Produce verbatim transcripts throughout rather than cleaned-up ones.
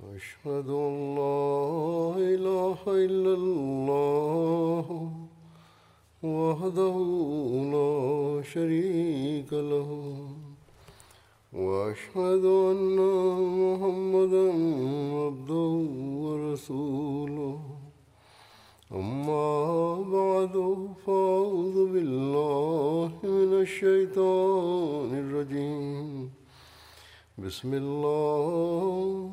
أشهد أن لا إله إلا الله وحده لا شريك له وأشهد أن محمدا عبده ورسوله أما بعد فأعوذ بالله من الشيطان الرجيم بسم الله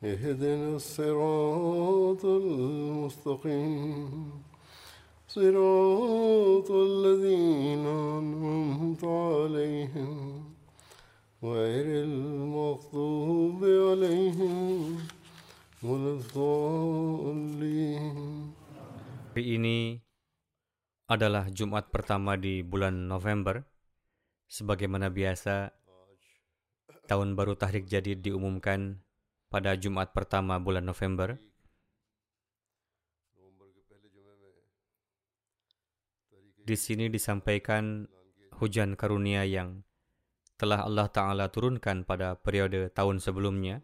اهدنا الصراط المستقيم صراط الذين أنعمت عليهم غير المغضوب عليهم ولا الضالين. Hari ini adalah Jumat pertama di bulan November. Sebagaimana biasa, tahun baru Tahrik Jadid diumumkan pada Jumat pertama bulan November. Di sini disampaikan hujan karunia yang telah Allah Ta'ala turunkan pada periode tahun sebelumnya.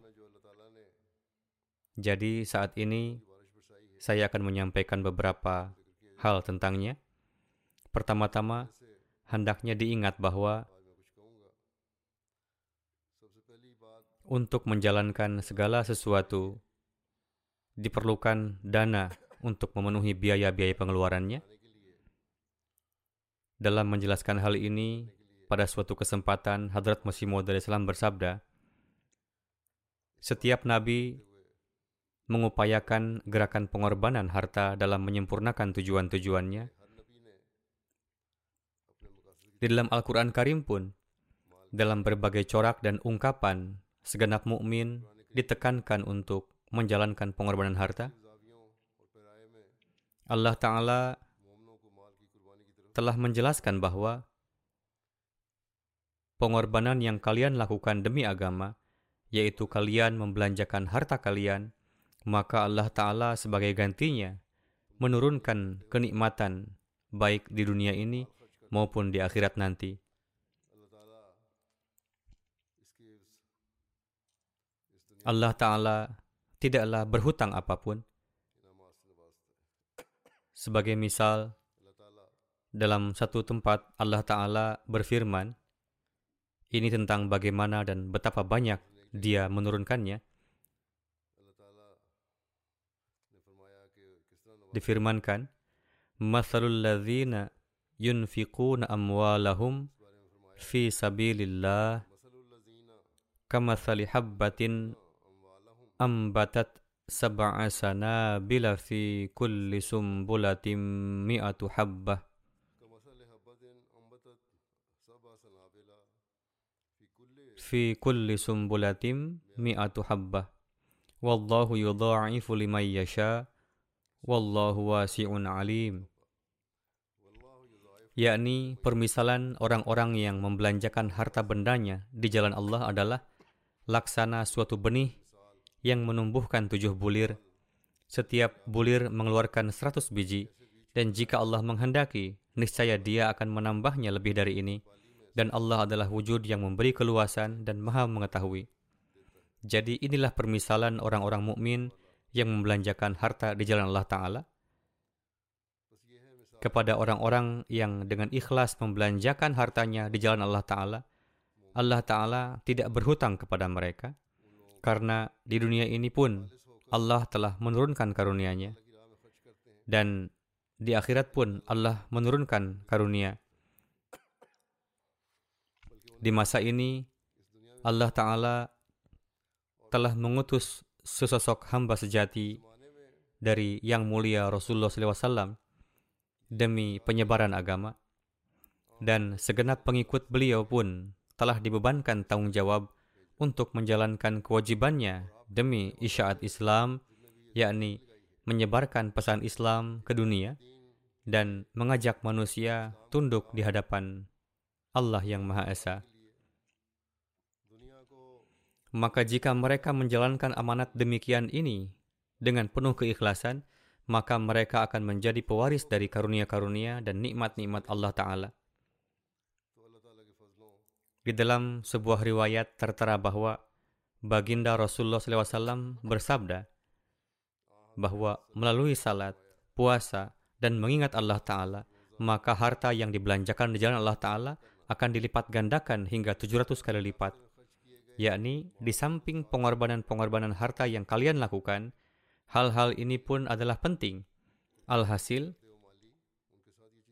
Jadi saat ini saya akan menyampaikan beberapa hal tentangnya. Pertama-tama, hendaknya diingat bahwa untuk menjalankan segala sesuatu diperlukan dana untuk memenuhi biaya-biaya pengeluarannya. Dalam menjelaskan hal ini, pada suatu kesempatan Hadrat Musimodalai Salam bersabda, setiap nabi mengupayakan gerakan pengorbanan harta dalam menyempurnakan tujuan-tujuannya. Di dalam Al-Quran Karim pun, dalam berbagai corak dan ungkapan, segenap mukmin ditekankan untuk menjalankan pengorbanan harta. Allah Ta'ala telah menjelaskan bahwa pengorbanan yang kalian lakukan demi agama, yaitu kalian membelanjakan harta kalian, maka Allah Ta'ala sebagai gantinya menurunkan kenikmatan baik di dunia ini maupun di akhirat nanti. Allah Ta'ala tidaklah berhutang apapun. Sebagai misal, dalam satu tempat Allah Ta'ala berfirman, ini tentang bagaimana dan betapa banyak Dia menurunkannya. Difirmankan, "Matsalul ladzina yunfiquna amwalahum fi sabilillah kamatsali habbatin ambatat sab'a sanabila fi kulli sumbulatin mi'atu habbah." Fi kulli sumbulatin mi'atu habbah. Wallahu yudha'ifu liman yasha. Wallahu wasi'un alim. Yakni permisalan orang-orang yang membelanjakan harta bendanya di jalan Allah adalah laksana suatu benih yang menumbuhkan tujuh bulir. Setiap bulir mengeluarkan seratus biji, dan jika Allah menghendaki, niscaya Dia akan menambahnya lebih dari ini. Dan Allah adalah wujud yang memberi keluasan dan maha mengetahui. Jadi inilah permisalan orang-orang mukmin yang membelanjakan harta di jalan Allah Ta'ala. Kepada orang-orang yang dengan ikhlas membelanjakan hartanya di jalan Allah Ta'ala, Allah Ta'ala tidak berhutang kepada mereka. Karena di dunia ini pun Allah telah menurunkan karunia-Nya, dan di akhirat pun Allah menurunkan karunia. Di masa ini Allah Ta'ala telah mengutus sesosok hamba sejati dari Yang Mulia Rasulullah shallallahu alaihi wasallam demi penyebaran agama, dan segenap pengikut beliau pun telah dibebankan tanggung jawab untuk menjalankan kewajibannya demi isyaat Islam yakni menyebarkan pesan Islam ke dunia dan mengajak manusia tunduk di hadapan Allah yang Maha Esa. Maka jika mereka menjalankan amanat demikian ini dengan penuh keikhlasan, maka mereka akan menjadi pewaris dari karunia-karunia dan nikmat-nikmat Allah Ta'ala. Di dalam sebuah riwayat tertera bahwa Baginda Rasulullah shallallahu alaihi wasallam bersabda bahwa melalui salat, puasa, dan mengingat Allah Ta'ala, maka harta yang dibelanjakan di jalan Allah Ta'ala akan dilipat gandakan hingga tujuh ratus kali lipat. Yakni, di samping pengorbanan-pengorbanan harta yang kalian lakukan, hal-hal ini pun adalah penting. Alhasil,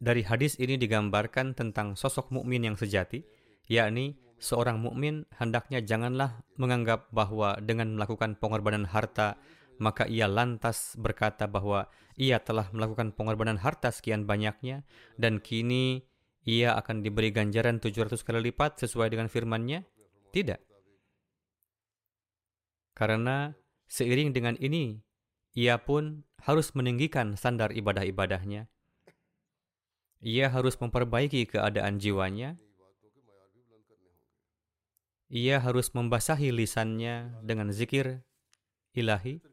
dari hadis ini digambarkan tentang sosok mukmin yang sejati, yakni seorang mukmin hendaknya janganlah menganggap bahwa dengan melakukan pengorbanan harta maka ia lantas berkata bahwa ia telah melakukan pengorbanan harta sekian banyaknya dan kini ia akan diberi ganjaran tujuh ratus kali lipat sesuai dengan firman-Nya. Tidak. Karena seiring dengan ini ia pun harus meninggikan standar ibadah-ibadahnya. Ia harus memperbaiki keadaan jiwanya. Ia harus membasahi lisannya dengan zikir ilahi.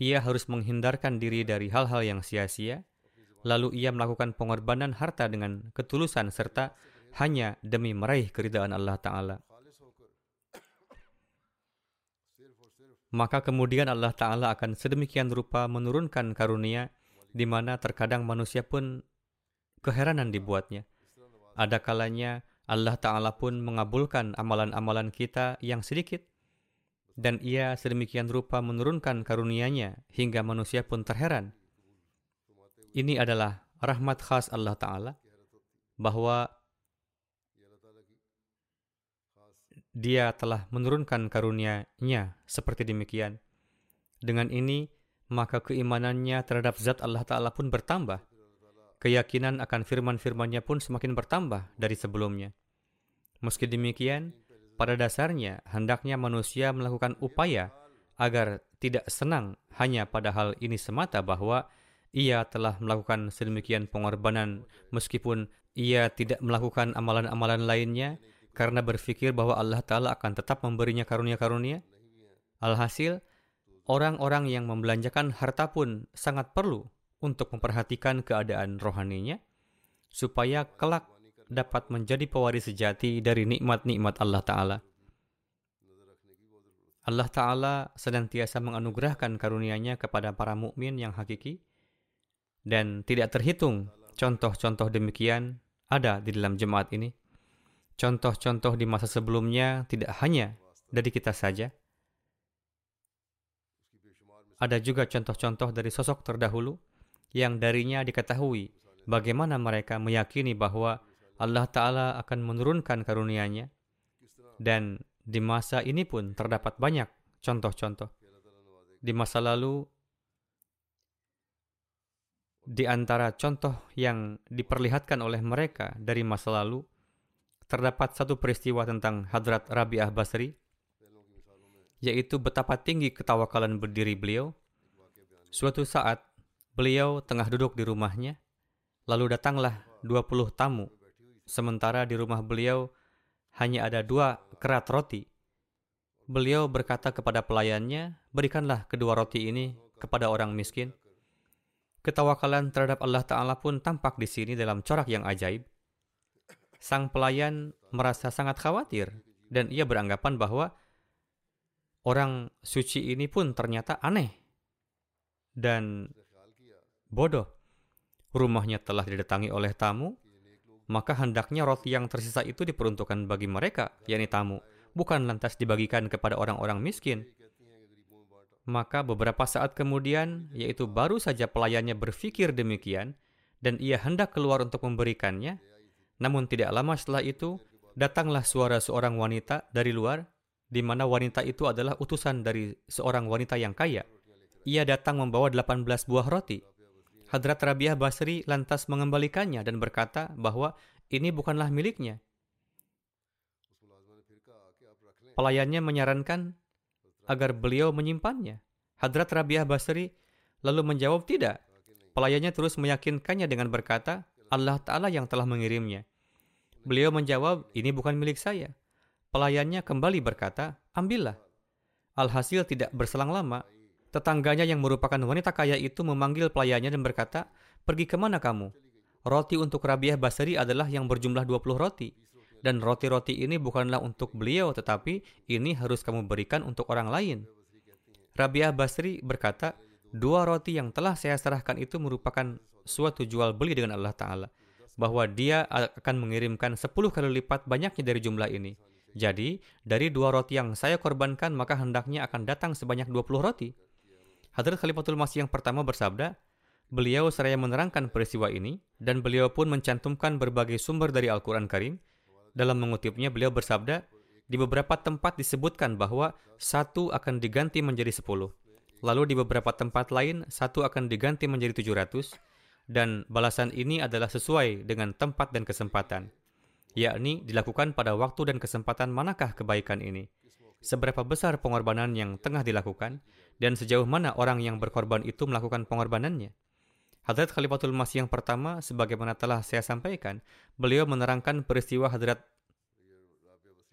Ia harus menghindarkan diri dari hal-hal yang sia-sia. Lalu ia melakukan pengorbanan harta dengan ketulusan serta hanya demi meraih keridaan Allah Ta'ala. Maka kemudian Allah Ta'ala akan sedemikian rupa menurunkan karunia di mana terkadang manusia pun keheranan dibuatnya. Ada kalanya Allah Ta'ala pun mengabulkan amalan-amalan kita yang sedikit dan ia sedemikian rupa menurunkan karunia-Nya hingga manusia pun terheran. Ini adalah rahmat khas Allah Ta'ala bahwa Dia telah menurunkan karunia-Nya seperti demikian. Dengan ini, maka keimanannya terhadap zat Allah Ta'ala pun bertambah. Keyakinan akan firman-firman-Nya pun semakin bertambah dari sebelumnya. Meski demikian, pada dasarnya, hendaknya manusia melakukan upaya agar tidak senang hanya pada hal ini semata bahwa ia telah melakukan sedemikian pengorbanan meskipun ia tidak melakukan amalan-amalan lainnya, karena berfikir bahwa Allah Ta'ala akan tetap memberinya karunia-karunia. Alhasil, orang-orang yang membelanjakan harta pun sangat perlu untuk memperhatikan keadaan rohaninya, supaya kelak dapat menjadi pewaris sejati dari nikmat-nikmat Allah Ta'ala. Allah Ta'ala senantiasa menganugerahkan karunia-Nya kepada para mukmin yang hakiki, dan tidak terhitung contoh-contoh demikian ada di dalam jemaat ini. Contoh-contoh di masa sebelumnya tidak hanya dari kita saja. Ada juga contoh-contoh dari sosok terdahulu yang darinya diketahui bagaimana mereka meyakini bahwa Allah Ta'ala akan menurunkan karunia-Nya. Dan di masa ini pun terdapat banyak contoh-contoh. Di masa lalu, di antara contoh yang diperlihatkan oleh mereka dari masa lalu, terdapat satu peristiwa tentang Hadrat Rabi'ah Basri, yaitu betapa tinggi ketawakalan berdiri beliau. Suatu saat, beliau tengah duduk di rumahnya, lalu datanglah dua puluh tamu, sementara di rumah beliau hanya ada dua kerat roti. Beliau berkata kepada pelayannya, berikanlah kedua roti ini kepada orang miskin. Ketawakalan terhadap Allah Ta'ala pun tampak di sini dalam corak yang ajaib. Sang pelayan merasa sangat khawatir dan ia beranggapan bahwa orang suci ini pun ternyata aneh dan bodoh. Rumahnya telah didatangi oleh tamu, maka hendaknya roti yang tersisa itu diperuntukkan bagi mereka, yakni tamu, bukan lantas dibagikan kepada orang-orang miskin. Maka beberapa saat kemudian, yaitu baru saja pelayannya berfikir demikian dan ia hendak keluar untuk memberikannya, namun tidak lama setelah itu, datanglah suara seorang wanita dari luar, di mana wanita itu adalah utusan dari seorang wanita yang kaya. Ia datang membawa delapan belas buah roti. Hadrat Rabi'ah Basri lantas mengembalikannya dan berkata bahwa ini bukanlah miliknya. Pelayannya menyarankan agar beliau menyimpannya. Hadrat Rabi'ah Basri lalu menjawab, tidak. Pelayannya terus meyakinkannya dengan berkata, Allah Ta'ala yang telah mengirimnya. Beliau menjawab, ini bukan milik saya. Pelayannya kembali berkata, ambillah. Alhasil tidak berselang lama, tetangganya yang merupakan wanita kaya itu memanggil pelayannya dan berkata, pergi kemana kamu? Roti untuk Rabi'ah Basri adalah yang berjumlah dua puluh roti. Dan roti-roti ini bukanlah untuk beliau, tetapi ini harus kamu berikan untuk orang lain. Rabi'ah Basri berkata, dua roti yang telah saya serahkan itu merupakan suatu jual beli dengan Allah Ta'ala, bahwa dia akan mengirimkan sepuluh kali lipat banyaknya dari jumlah ini. Jadi, dari dua roti yang saya korbankan, maka hendaknya akan datang sebanyak dua puluh roti. Hadrat Khalifatul Masih yang pertama bersabda, beliau seraya menerangkan peristiwa ini, dan beliau pun mencantumkan berbagai sumber dari Al-Quran Karim. Dalam mengutipnya, beliau bersabda, di beberapa tempat disebutkan bahwa satu akan diganti menjadi sepuluh. Lalu di beberapa tempat lain, satu akan diganti menjadi tujuh ratus. Dan balasan ini adalah sesuai dengan tempat dan kesempatan. Yakni dilakukan pada waktu dan kesempatan manakah kebaikan ini. Seberapa besar pengorbanan yang tengah dilakukan, dan sejauh mana orang yang berkorban itu melakukan pengorbanannya. Hadrat Khalifatul Masih yang pertama, sebagaimana telah saya sampaikan, beliau menerangkan peristiwa Hadrat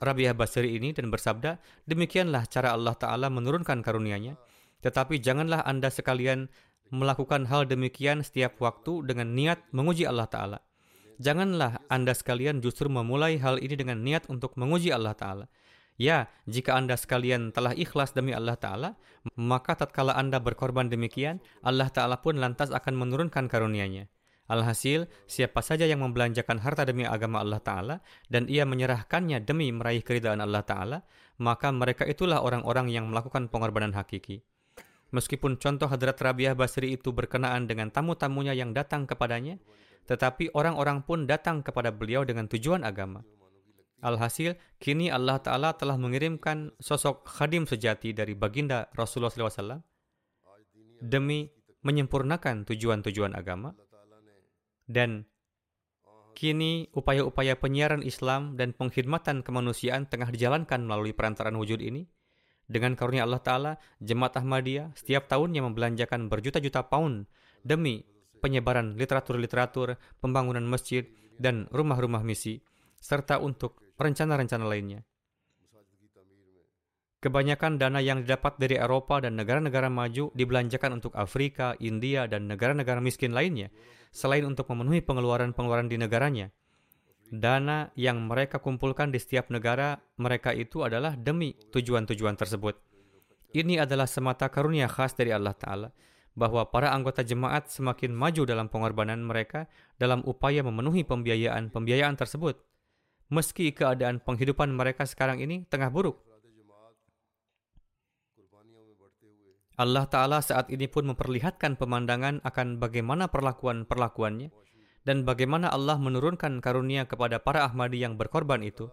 Rabi'ah Basri ini dan bersabda, demikianlah cara Allah Ta'ala menurunkan karunia-Nya, tetapi janganlah Anda sekalian melakukan hal demikian setiap waktu dengan niat menguji Allah Ta'ala. Janganlah Anda sekalian justru memulai hal ini dengan niat untuk menguji Allah Ta'ala. Ya, jika Anda sekalian telah ikhlas demi Allah Ta'ala, maka tatkala Anda berkorban demikian, Allah Ta'ala pun lantas akan menurunkan karunia-Nya. Alhasil, siapa saja yang membelanjakan harta demi agama Allah Ta'ala dan ia menyerahkannya demi meraih keridhaan Allah Ta'ala, maka mereka itulah orang-orang yang melakukan pengorbanan hakiki. Meskipun contoh Hadrat Rabi'ah Basri itu berkenaan dengan tamu-tamunya yang datang kepadanya, tetapi orang-orang pun datang kepada beliau dengan tujuan agama. Alhasil, kini Allah Ta'ala telah mengirimkan sosok khadim sejati dari baginda Rasulullah shallallahu alaihi wasallam demi menyempurnakan tujuan-tujuan agama. Dan kini upaya-upaya penyiaran Islam dan pengkhidmatan kemanusiaan tengah dijalankan melalui perantaraan wujud ini. Dengan karunia Allah Ta'ala, Jemaat Ahmadiyya setiap tahunnya membelanjakan berjuta-juta pound demi penyebaran literatur-literatur, pembangunan masjid, dan rumah-rumah misi, serta untuk rencana-rencana lainnya. Kebanyakan dana yang didapat dari Eropa dan negara-negara maju dibelanjakan untuk Afrika, India, dan negara-negara miskin lainnya, selain untuk memenuhi pengeluaran-pengeluaran di negaranya. Dana yang mereka kumpulkan di setiap negara mereka itu adalah demi tujuan-tujuan tersebut. Ini adalah semata karunia khas dari Allah Ta'ala, bahwa para anggota jemaat semakin maju dalam pengorbanan mereka dalam upaya memenuhi pembiayaan-pembiayaan tersebut, meski keadaan penghidupan mereka sekarang ini tengah buruk. Allah Ta'ala saat ini pun memperlihatkan pemandangan akan bagaimana perlakuan-perlakuannya dan bagaimana Allah menurunkan karunia kepada para Ahmadi yang berkorban itu.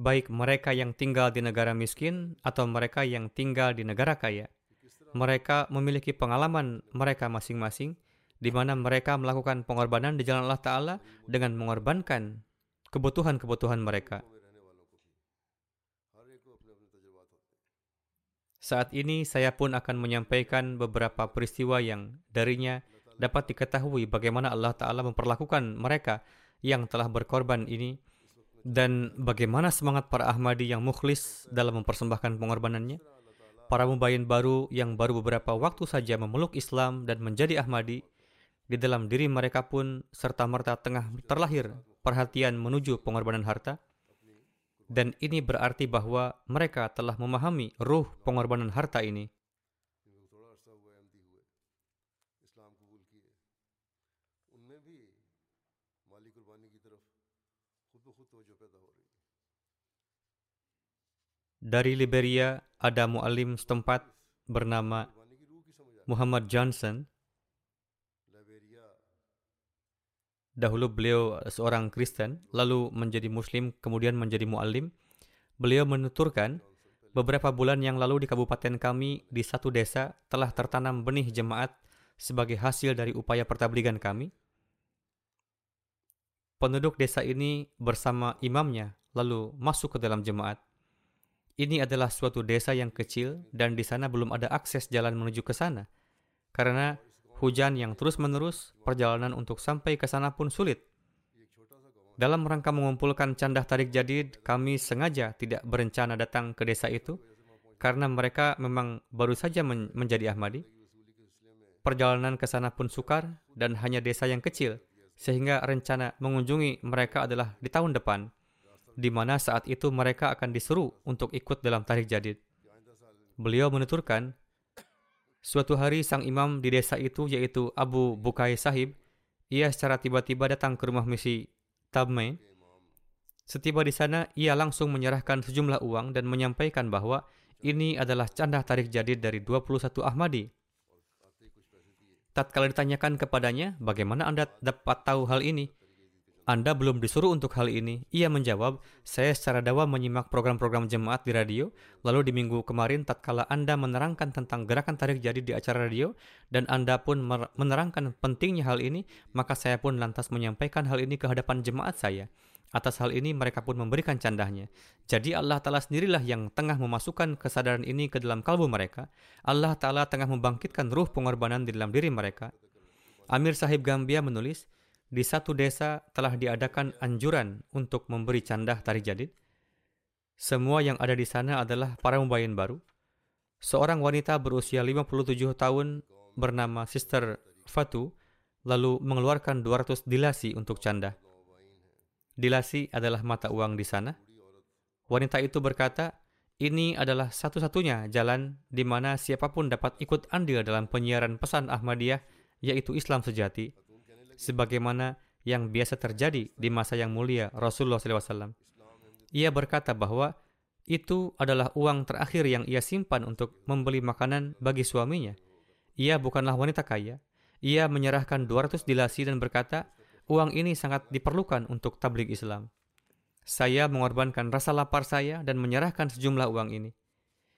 Baik mereka yang tinggal di negara miskin atau mereka yang tinggal di negara kaya. Mereka memiliki pengalaman mereka masing-masing di mana mereka melakukan pengorbanan di jalan Allah Ta'ala dengan mengorbankan kebutuhan-kebutuhan mereka. Saat ini saya pun akan menyampaikan beberapa peristiwa yang darinya dapat diketahui bagaimana Allah Ta'ala memperlakukan mereka yang telah berkorban ini dan bagaimana semangat para Ahmadi yang mukhlis dalam mempersembahkan pengorbanannya. Para mubayin baru yang baru beberapa waktu saja memeluk Islam dan menjadi Ahmadi, di dalam diri mereka pun serta-merta tengah terlahir perhatian menuju pengorbanan harta. Dan ini berarti bahwa mereka telah memahami ruh pengorbanan harta ini. Dari Liberia, ada mu'alim setempat bernama Muhammad Johnson. Dahulu beliau seorang Kristen, lalu menjadi Muslim, kemudian menjadi mu'alim. Beliau menuturkan, beberapa bulan yang lalu di kabupaten kami, di satu desa, telah tertanam benih jemaat sebagai hasil dari upaya pertabligan kami. Penduduk desa ini bersama imamnya, lalu masuk ke dalam jemaat. Ini adalah suatu desa yang kecil dan di sana belum ada akses jalan menuju ke sana. Karena hujan yang terus-menerus, perjalanan untuk sampai ke sana pun sulit. Dalam rangka mengumpulkan candah Tahrik Jadid, kami sengaja tidak berencana datang ke desa itu karena mereka memang baru saja men- menjadi Ahmadi. Perjalanan ke sana pun sukar dan hanya desa yang kecil, sehingga rencana mengunjungi mereka adalah di tahun depan, di mana saat itu mereka akan diseru untuk ikut dalam Tahrik Jadid. Beliau menuturkan, suatu hari sang imam di desa itu yaitu Abu Bukai Sahib, ia secara tiba-tiba datang ke rumah misi Tabmai. Setiba di sana, ia langsung menyerahkan sejumlah uang dan menyampaikan bahwa ini adalah candah Tahrik Jadid dari dua puluh satu Ahmadi. Tatkala ditanyakan kepadanya, bagaimana Anda dapat tahu hal ini? Anda belum disuruh untuk hal ini. Ia menjawab, saya secara dakwah menyimak program-program jemaat di radio, lalu di minggu kemarin tatkala Anda menerangkan tentang gerakan Tahrik Jadid di acara radio, dan Anda pun menerangkan pentingnya hal ini, maka saya pun lantas menyampaikan hal ini ke hadapan jemaat saya. Atas hal ini mereka pun memberikan candahnya. Jadi Allah Ta'ala sendirilah yang tengah memasukkan kesadaran ini ke dalam kalbu mereka. Allah Ta'ala tengah membangkitkan ruh pengorbanan di dalam diri mereka. Amir Sahib Gambia menulis, di satu desa telah diadakan anjuran untuk memberi candah Tahrik Jadid. Semua yang ada di sana adalah para mubayin baru. Seorang wanita berusia lima puluh tujuh tahun bernama Sister Fatu lalu mengeluarkan dua ratus dilasi untuk candah. Dilasi adalah mata uang di sana. Wanita itu berkata, ini adalah satu-satunya jalan di mana siapapun dapat ikut andil dalam penyiaran pesan Ahmadiyah, yaitu Islam sejati, sebagaimana yang biasa terjadi di masa yang mulia Rasulullah shallallahu alaihi wasallam. Ia berkata bahwa itu adalah uang terakhir yang ia simpan untuk membeli makanan bagi suaminya. Ia bukanlah wanita kaya. Ia menyerahkan dua ratus dilasi dan berkata, uang ini sangat diperlukan untuk tabligh Islam. Saya mengorbankan rasa lapar saya dan menyerahkan sejumlah uang ini.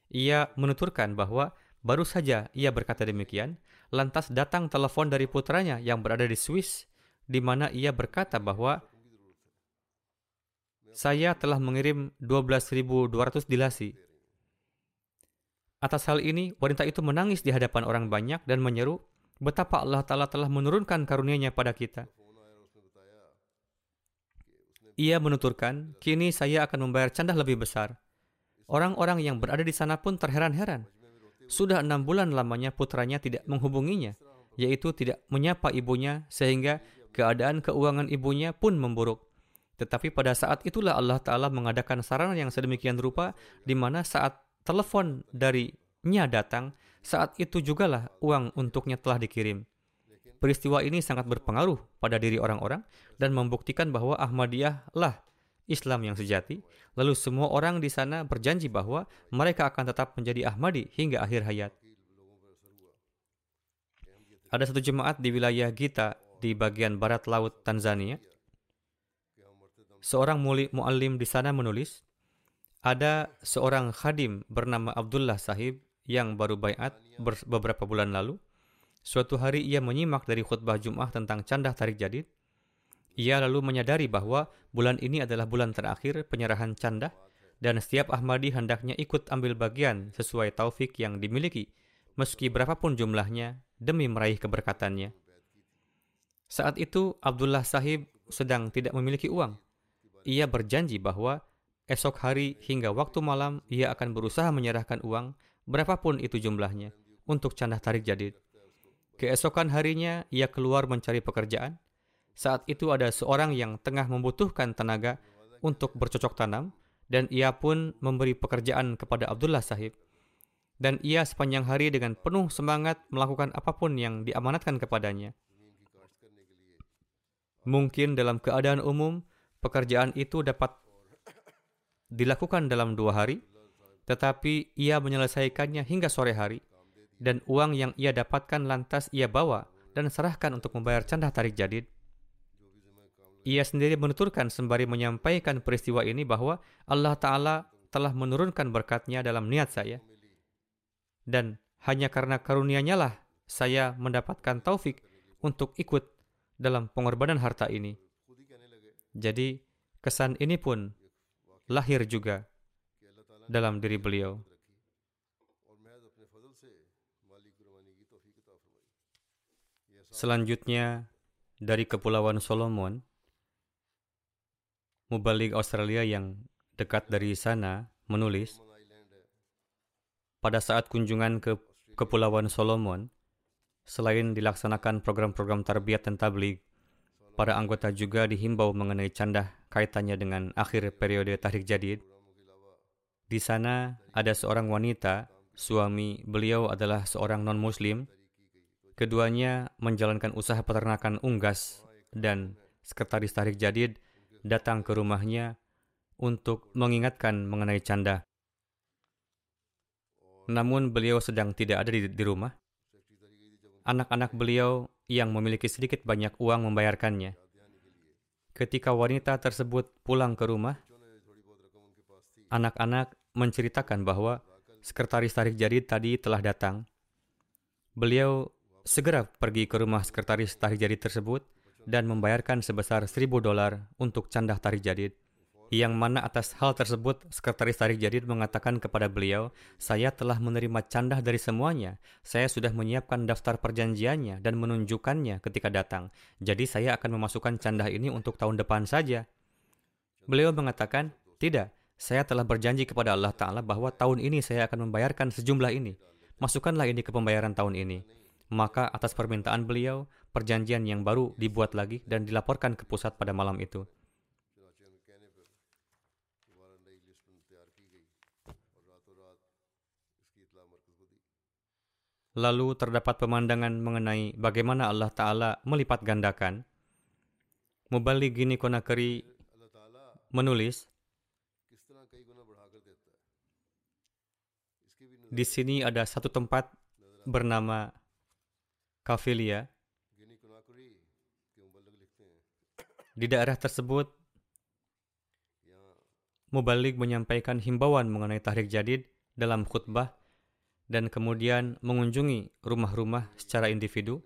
Ia menuturkan bahwa baru saja ia berkata demikian, lantas datang telepon dari putranya yang berada di Swiss, di mana ia berkata bahwa saya telah mengirim dua belas ribu dua ratus dilasi. Atas hal ini, wanita itu menangis di hadapan orang banyak dan menyeru, betapa Allah Ta'ala telah menurunkan karunia-Nya pada kita. Ia menuturkan, kini saya akan membayar candah lebih besar. Orang-orang yang berada di sana pun terheran-heran. Sudah enam bulan lamanya putranya tidak menghubunginya, yaitu tidak menyapa ibunya, sehingga keadaan keuangan ibunya pun memburuk. Tetapi pada saat itulah Allah Ta'ala mengadakan sarana yang sedemikian rupa, di mana saat telepon darinya datang, saat itu jugalah uang untuknya telah dikirim. Peristiwa ini sangat berpengaruh pada diri orang-orang dan membuktikan bahwa Ahmadiyah lah Islam yang sejati, lalu semua orang di sana berjanji bahwa mereka akan tetap menjadi Ahmadi hingga akhir hayat. Ada satu jemaat di wilayah Gita di bagian barat laut Tanzania. Seorang mu'allim di sana menulis, ada seorang khadim bernama Abdullah Sahib yang baru baiat beberapa bulan lalu. Suatu hari ia menyimak dari khutbah Jum'ah tentang candah Tahrik Jadid. Ia lalu menyadari bahwa bulan ini adalah bulan terakhir penyerahan candah dan setiap Ahmadi hendaknya ikut ambil bagian sesuai taufik yang dimiliki, meski berapapun jumlahnya, demi meraih keberkatannya. Saat itu, Abdullah Sahib sedang tidak memiliki uang. Ia berjanji bahwa esok hari hingga waktu malam ia akan berusaha menyerahkan uang, berapapun itu jumlahnya, untuk candah Tahrik Jadid. Keesokan harinya, ia keluar mencari pekerjaan. Saat itu ada seorang yang tengah membutuhkan tenaga untuk bercocok tanam dan ia pun memberi pekerjaan kepada Abdullah Sahib. Dan ia sepanjang hari dengan penuh semangat melakukan apapun yang diamanatkan kepadanya. Mungkin dalam keadaan umum, pekerjaan itu dapat dilakukan dalam dua hari, tetapi ia menyelesaikannya hingga sore hari dan uang yang ia dapatkan lantas ia bawa dan serahkan untuk membayar candah Tahrik Jadid. Ia sendiri menuturkan sembari menyampaikan peristiwa ini bahwa Allah Ta'ala telah menurunkan berkatnya dalam niat saya. Dan hanya karena karunia-Nya lah saya mendapatkan taufik untuk ikut dalam pengorbanan harta ini. Jadi kesan ini pun lahir juga dalam diri beliau. Selanjutnya, dari Kepulauan Solomon, Mubalig Australia yang dekat dari sana menulis, pada saat kunjungan ke Kepulauan Solomon, selain dilaksanakan program-program tarbiyat dan tabligh, para anggota juga dihimbau mengenai candah kaitannya dengan akhir periode Tahrik Jadid. Di sana ada seorang wanita, suami beliau adalah seorang non-muslim. Keduanya menjalankan usaha peternakan unggas dan sekretaris Tahrik Jadid datang ke rumahnya untuk mengingatkan mengenai candah. Namun beliau sedang tidak ada di, di rumah. Anak-anak beliau yang memiliki sedikit banyak uang membayarkannya. Ketika wanita tersebut pulang ke rumah, anak-anak menceritakan bahwa sekretaris Tahrik Jadid tadi telah datang. Beliau segera pergi ke rumah sekretaris Tahrik Jadid tersebut dan membayarkan sebesar seribu dolar untuk candah Tahrik Jadid. Yang mana atas hal tersebut, sekretaris Tahrik Jadid mengatakan kepada beliau, saya telah menerima candah dari semuanya. Saya sudah menyiapkan daftar perjanjiannya dan menunjukkannya ketika datang. Jadi saya akan memasukkan candah ini untuk tahun depan saja. Beliau mengatakan, tidak, saya telah berjanji kepada Allah Ta'ala bahwa tahun ini saya akan membayarkan sejumlah ini. Masukkanlah ini ke pembayaran tahun ini. Maka atas permintaan beliau, perjanjian yang baru dibuat lagi dan dilaporkan ke pusat pada malam itu. Lalu terdapat pemandangan mengenai bagaimana Allah Ta'ala melipat gandakan. Mubalig Gini Konakeri menulis, di sini ada satu tempat bernama Kafilia. Di daerah tersebut, Mubalig menyampaikan himbauan mengenai Tahrik Jadid dalam khutbah dan kemudian mengunjungi rumah-rumah secara individu.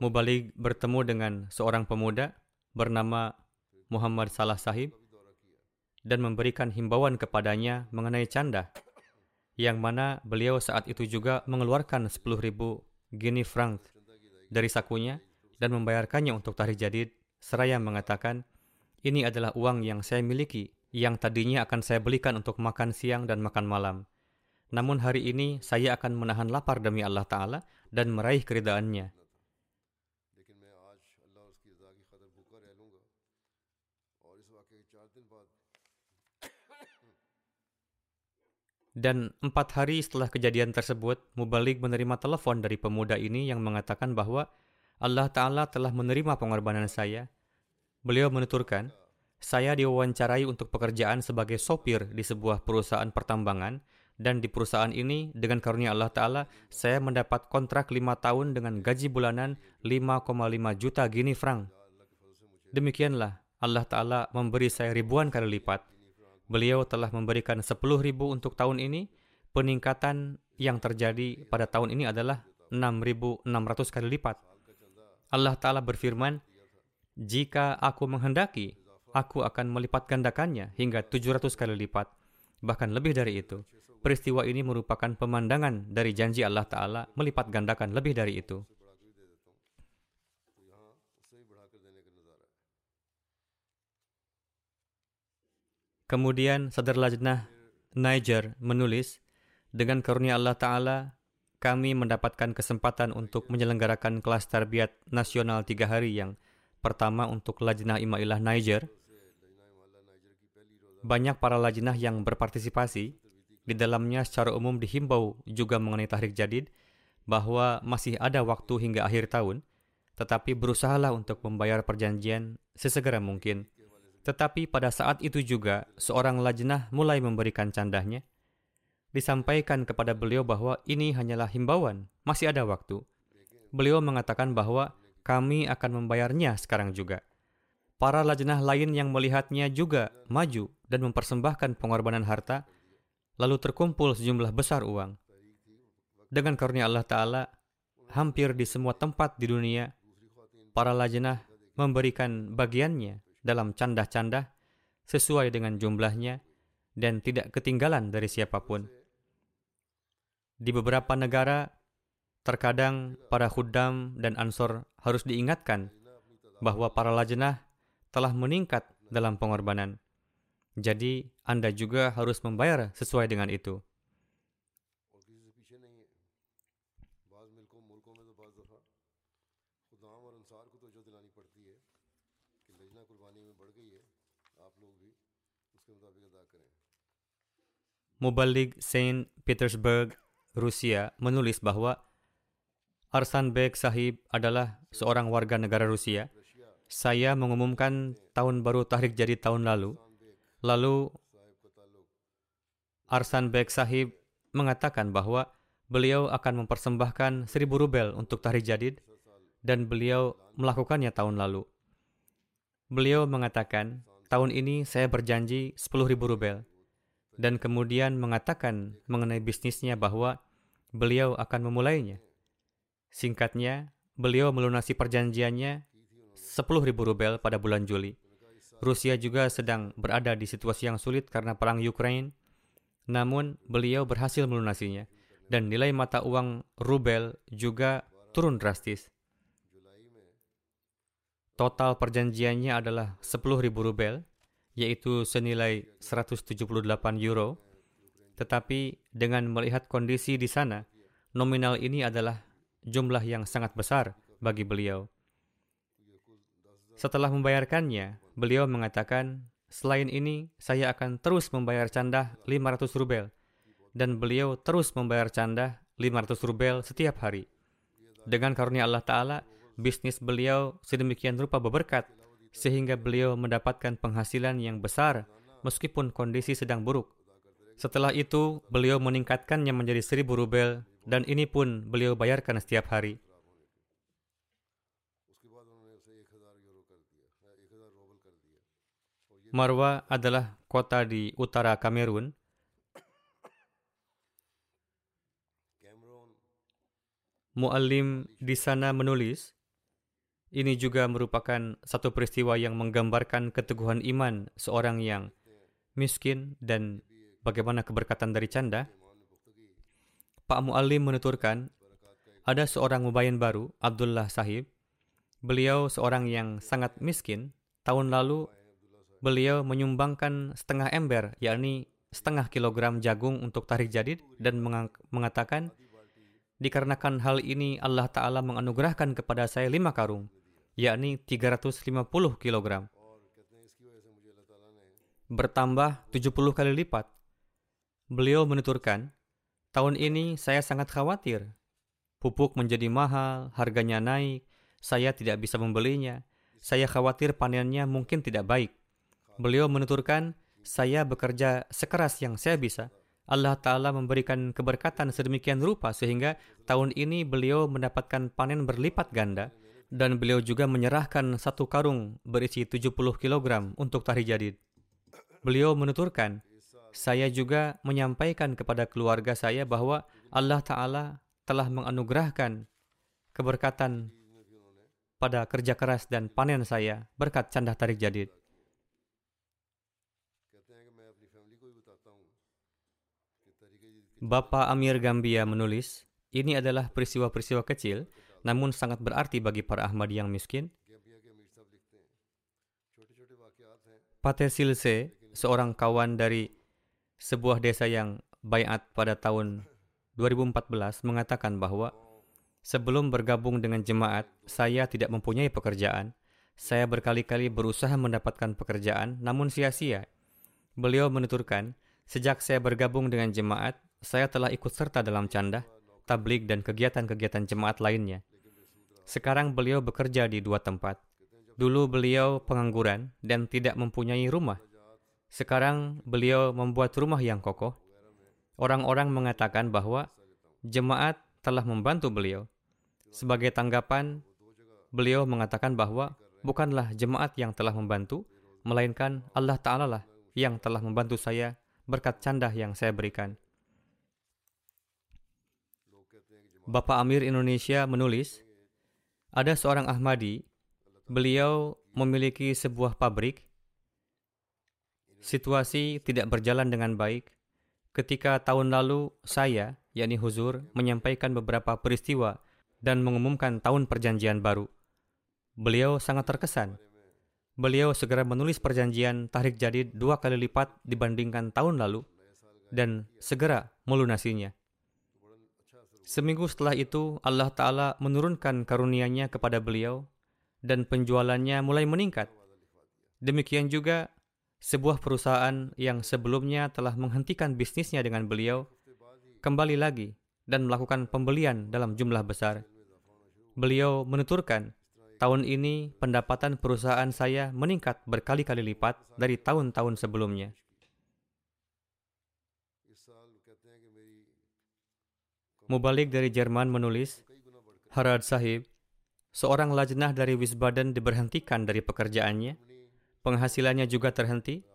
Mubalig bertemu dengan seorang pemuda bernama Muhammad Salah Sahib dan memberikan himbauan kepadanya mengenai candah, yang mana beliau saat itu juga mengeluarkan sepuluh ribu Guinea franc dari sakunya dan membayarkannya untuk Tahrik Jadid, seraya mengatakan, ini adalah uang yang saya miliki, yang tadinya akan saya belikan untuk makan siang dan makan malam. Namun hari ini saya akan menahan lapar demi Allah Ta'ala dan meraih keridaan-Nya. Dan empat hari setelah kejadian tersebut, Mubalig menerima telepon dari pemuda ini yang mengatakan bahwa Allah Ta'ala telah menerima pengorbanan saya. Beliau menuturkan, saya diwawancarai untuk pekerjaan sebagai sopir di sebuah perusahaan pertambangan. Dan di perusahaan ini, dengan karunia Allah Ta'ala, saya mendapat kontrak lima tahun dengan gaji bulanan lima koma lima juta Guinea franc. Demikianlah, Allah Ta'ala memberi saya ribuan kali lipat. Beliau telah memberikan sepuluh ribu untuk tahun ini. Peningkatan yang terjadi pada tahun ini adalah enam ribu enam ratus kali lipat. Allah Ta'ala berfirman, jika aku menghendaki, aku akan melipat gandakannya hingga tujuh ratus kali lipat. Bahkan lebih dari itu. Peristiwa ini merupakan pemandangan dari janji Allah Ta'ala melipat gandakan lebih dari itu. Kemudian Sadarlajnah Niger menulis, dengan karunia Allah Ta'ala, kami mendapatkan kesempatan untuk menyelenggarakan kelas tarbiyat nasional tiga hari yang pertama untuk Lajnah Imailah Niger. Banyak para lajnah yang berpartisipasi. Di dalamnya secara umum dihimbau juga mengenai Tahrik Jadid bahwa masih ada waktu hingga akhir tahun, tetapi berusahalah untuk membayar perjanjian sesegera mungkin. Tetapi pada saat itu juga, seorang lajnah mulai memberikan candahnya. Disampaikan kepada beliau bahwa ini hanyalah himbauan, masih ada waktu. Beliau mengatakan bahwa kami akan membayarnya sekarang juga. Para lajnah lain yang melihatnya juga maju dan mempersembahkan pengorbanan harta, lalu terkumpul sejumlah besar uang. Dengan karunia Allah Ta'ala, hampir di semua tempat di dunia, para lajnah memberikan bagiannya dalam candah-candah sesuai dengan jumlahnya dan tidak ketinggalan dari siapapun. Di beberapa negara, terkadang para khuddam dan ansor harus diingatkan bahwa para lajnah telah meningkat dalam pengorbanan. Jadi, Anda juga harus membayar sesuai dengan itu. Muballigh Saint Petersburg, Rusia, menulis bahwa Arsanbek Sahib adalah seorang warga negara Rusia. Saya mengumumkan tahun baru Tahrik Jadid tahun lalu. Lalu Arsanbek Sahib mengatakan bahwa beliau akan mempersembahkan seribu rubel untuk Tahrik Jadid dan beliau melakukannya tahun lalu. Beliau mengatakan, tahun ini saya berjanji sepuluh ribu rubel. Dan kemudian mengatakan mengenai bisnisnya bahwa beliau akan memulainya. Singkatnya, beliau melunasi perjanjiannya sepuluh ribu rubel pada bulan Juli. Rusia juga sedang berada di situasi yang sulit karena perang Ukraina. Namun, beliau berhasil melunasinya. Dan nilai mata uang rubel juga turun drastis. Total perjanjiannya adalah sepuluh ribu rubel. Yaitu senilai seratus tujuh puluh delapan euro, tetapi dengan melihat kondisi di sana, nominal ini adalah jumlah yang sangat besar bagi beliau. Setelah membayarkannya, beliau mengatakan, selain ini, saya akan terus membayar candah lima ratus rubel, dan beliau terus membayar candah lima ratus rubel setiap hari. Dengan karunia Allah Ta'ala, bisnis beliau sedemikian rupa berberkat, sehingga beliau mendapatkan penghasilan yang besar meskipun kondisi sedang buruk. Setelah itu, beliau meningkatkannya menjadi seribu rubel dan ini pun beliau bayarkan setiap hari. Marwa adalah kota di utara Kamerun. Muallim di sana menulis, ini juga merupakan satu peristiwa yang menggambarkan keteguhan iman seorang yang miskin dan bagaimana keberkatan dari canda. Pak Muallim menuturkan, ada seorang mubayin baru, Abdullah Sahib. Beliau seorang yang sangat miskin. Tahun lalu, beliau menyumbangkan setengah ember, yakni setengah kilogram jagung untuk Tahrik Jadid dan mengatakan, dikarenakan hal ini Allah Ta'ala menganugerahkan kepada saya lima karung, yakni tiga ratus lima puluh kilogram. Bertambah tujuh puluh kali lipat. Beliau menuturkan, tahun ini saya sangat khawatir. Pupuk menjadi mahal, harganya naik, saya tidak bisa membelinya. Saya khawatir panennya mungkin tidak baik. Beliau menuturkan, saya bekerja sekeras yang saya bisa. Allah Ta'ala memberikan keberkatan sedemikian rupa sehingga tahun ini beliau mendapatkan panen berlipat ganda. Dan beliau juga menyerahkan satu karung berisi tujuh puluh kilogram untuk Tahrik Jadid. Beliau menuturkan, saya juga menyampaikan kepada keluarga saya bahwa Allah Ta'ala telah menganugerahkan keberkatan pada kerja keras dan panen saya berkat candah Tahrik Jadid. Bapak Amir Gambia menulis, ini adalah peristiwa-peristiwa kecil, namun sangat berarti bagi para Ahmadi yang miskin. Pateh Silse, seorang kawan dari sebuah desa yang bayat pada tahun dua ribu empat belas, mengatakan bahwa sebelum bergabung dengan jemaat, saya tidak mempunyai pekerjaan. Saya berkali-kali berusaha mendapatkan pekerjaan, namun sia-sia. Beliau menuturkan, sejak saya bergabung dengan jemaat, saya telah ikut serta dalam candah, tabligh dan kegiatan-kegiatan jemaat lainnya. Sekarang beliau bekerja di dua tempat. Dulu beliau pengangguran dan tidak mempunyai rumah. Sekarang beliau membuat rumah yang kokoh. Orang-orang mengatakan bahwa jemaat telah membantu beliau. Sebagai tanggapan, beliau mengatakan bahwa bukanlah jemaat yang telah membantu, melainkan Allah Ta'ala lah yang telah membantu saya berkat candah yang saya berikan. Bapak Amir Indonesia menulis, ada seorang Ahmadi, beliau memiliki sebuah pabrik. Situasi tidak berjalan dengan baik. Ketika tahun lalu, saya, yakni Huzur, menyampaikan beberapa peristiwa dan mengumumkan tahun perjanjian baru. Beliau sangat terkesan. Beliau segera menulis perjanjian Tahrik Jadid dua kali lipat dibandingkan tahun lalu dan segera melunasinya. Seminggu setelah itu, Allah Ta'ala menurunkan karunia-Nya kepada beliau dan penjualannya mulai meningkat. Demikian juga, sebuah perusahaan yang sebelumnya telah menghentikan bisnisnya dengan beliau, kembali lagi dan melakukan pembelian dalam jumlah besar. Beliau menuturkan, tahun ini pendapatan perusahaan saya meningkat berkali-kali lipat dari tahun-tahun sebelumnya. Mubalik dari Jerman menulis, Harad Sahib, seorang lajnah dari Wiesbaden diberhentikan dari pekerjaannya, penghasilannya juga terhenti.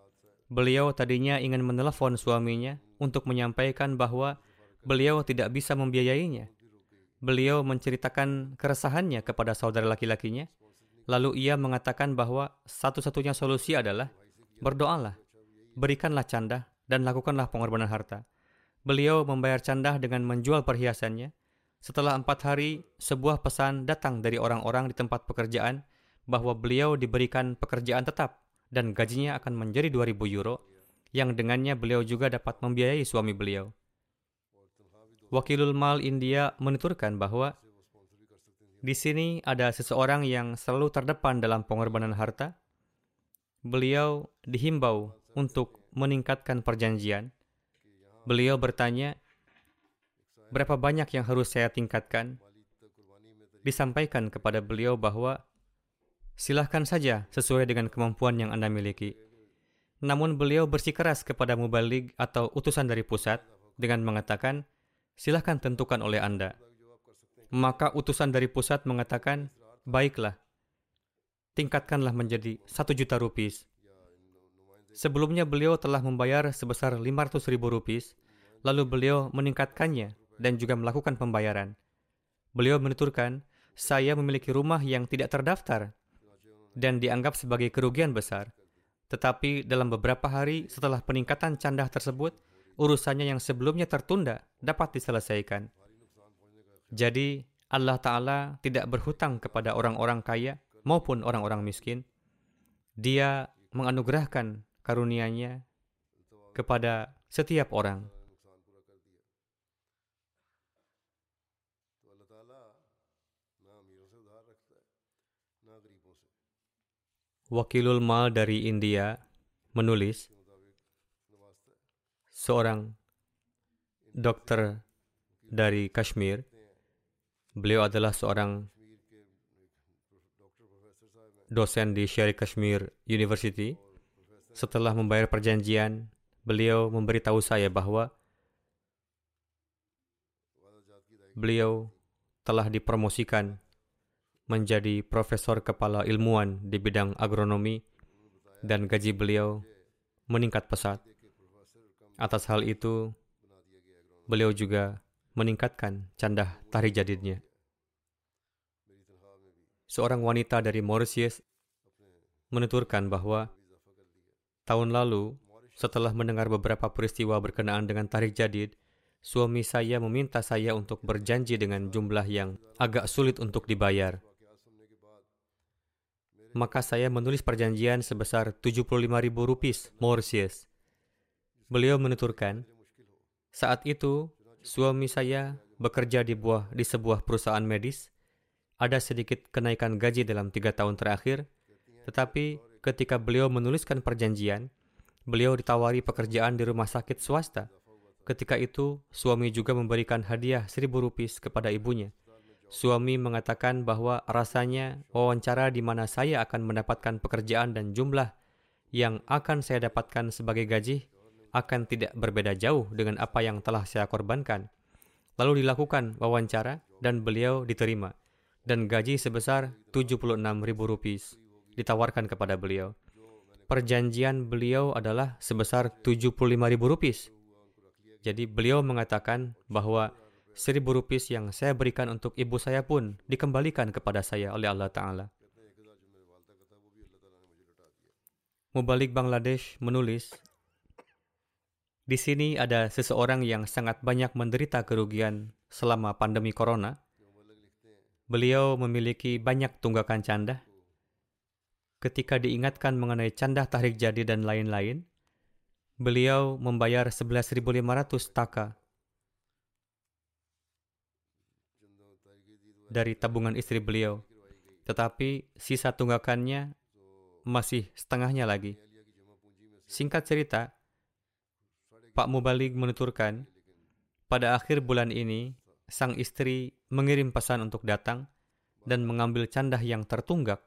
Beliau tadinya ingin menelepon suaminya untuk menyampaikan bahwa beliau tidak bisa membiayainya. Beliau menceritakan keresahannya kepada saudara laki-lakinya. Lalu ia mengatakan bahwa satu-satunya solusi adalah berdoalah, berikanlah candah, dan lakukanlah pengorbanan harta. Beliau membayar candah dengan menjual perhiasannya. Setelah empat hari, sebuah pesan datang dari orang-orang di tempat pekerjaan bahwa beliau diberikan pekerjaan tetap dan gajinya akan menjadi dua ribu euro yang dengannya beliau juga dapat membiayai suami beliau. Wakilul Mal India menuturkan bahwa di sini ada seseorang yang selalu terdepan dalam pengorbanan harta. Beliau dihimbau untuk meningkatkan perjanjian. Beliau bertanya, berapa banyak yang harus saya tingkatkan? Disampaikan kepada beliau bahwa silahkan saja sesuai dengan kemampuan yang Anda miliki. Namun beliau bersikeras kepada Mubalig atau utusan dari pusat dengan mengatakan, silahkan tentukan oleh Anda. Maka utusan dari pusat mengatakan, baiklah, tingkatkanlah menjadi satu juta rupiah. Sebelumnya beliau telah membayar sebesar lima ratus ribu rupiah, lalu beliau meningkatkannya dan juga melakukan pembayaran. Beliau menuturkan, saya memiliki rumah yang tidak terdaftar dan dianggap sebagai kerugian besar. Tetapi dalam beberapa hari setelah peningkatan candah tersebut, urusannya yang sebelumnya tertunda dapat diselesaikan. Jadi, Allah Ta'ala tidak berhutang kepada orang-orang kaya maupun orang-orang miskin. Dia menganugerahkan karunia-Nya kepada setiap orang. Wakilul Mal dari India menulis, seorang dokter dari Kashmir. Beliau adalah seorang dosen di Sher-e Kashmir University. Setelah membayar perjanjian, beliau memberitahu saya bahwa beliau telah dipromosikan menjadi profesor kepala ilmuwan di bidang agronomi dan gaji beliau meningkat pesat. Atas hal itu, beliau juga meningkatkan candah Tahrik Jadidnya. Seorang wanita dari Mauritius menuturkan bahwa tahun lalu, setelah mendengar beberapa peristiwa berkenaan dengan Tahrik Jadid, suami saya meminta saya untuk berjanji dengan jumlah yang agak sulit untuk dibayar. Maka saya menulis perjanjian sebesar tujuh puluh lima ribu rupiah Mauritius. Beliau menuturkan, saat itu suami saya bekerja di, buah, di sebuah perusahaan medis. Ada sedikit kenaikan gaji dalam tiga tahun terakhir, tetapi ketika beliau menuliskan perjanjian, beliau ditawari pekerjaan di rumah sakit swasta. Ketika itu, suami juga memberikan hadiah seribu rupiah kepada ibunya. Suami mengatakan bahwa rasanya wawancara di mana saya akan mendapatkan pekerjaan dan jumlah yang akan saya dapatkan sebagai gaji akan tidak berbeda jauh dengan apa yang telah saya korbankan. Lalu dilakukan wawancara dan beliau diterima. Dan gaji sebesar tujuh puluh enam ribu rupiah ditawarkan kepada beliau. Perjanjian beliau adalah sebesar tujuh puluh lima ribu rupiah. Jadi beliau mengatakan bahwa seribu rupiah yang saya berikan untuk ibu saya pun dikembalikan kepada saya oleh Allah Ta'ala. Mubalik Bangladesh menulis, di sini ada seseorang yang sangat banyak menderita kerugian selama pandemi corona. Beliau memiliki banyak tunggakan candah. Ketika diingatkan mengenai candah Tahrik Jadid dan lain-lain, beliau membayar sebelas ribu lima ratus taka dari tabungan istri beliau. Tetapi sisa tunggakannya masih setengahnya lagi. Singkat cerita, Pak Mubalik menuturkan, pada akhir bulan ini, sang istri mengirim pesan untuk datang dan mengambil candah yang tertunggak.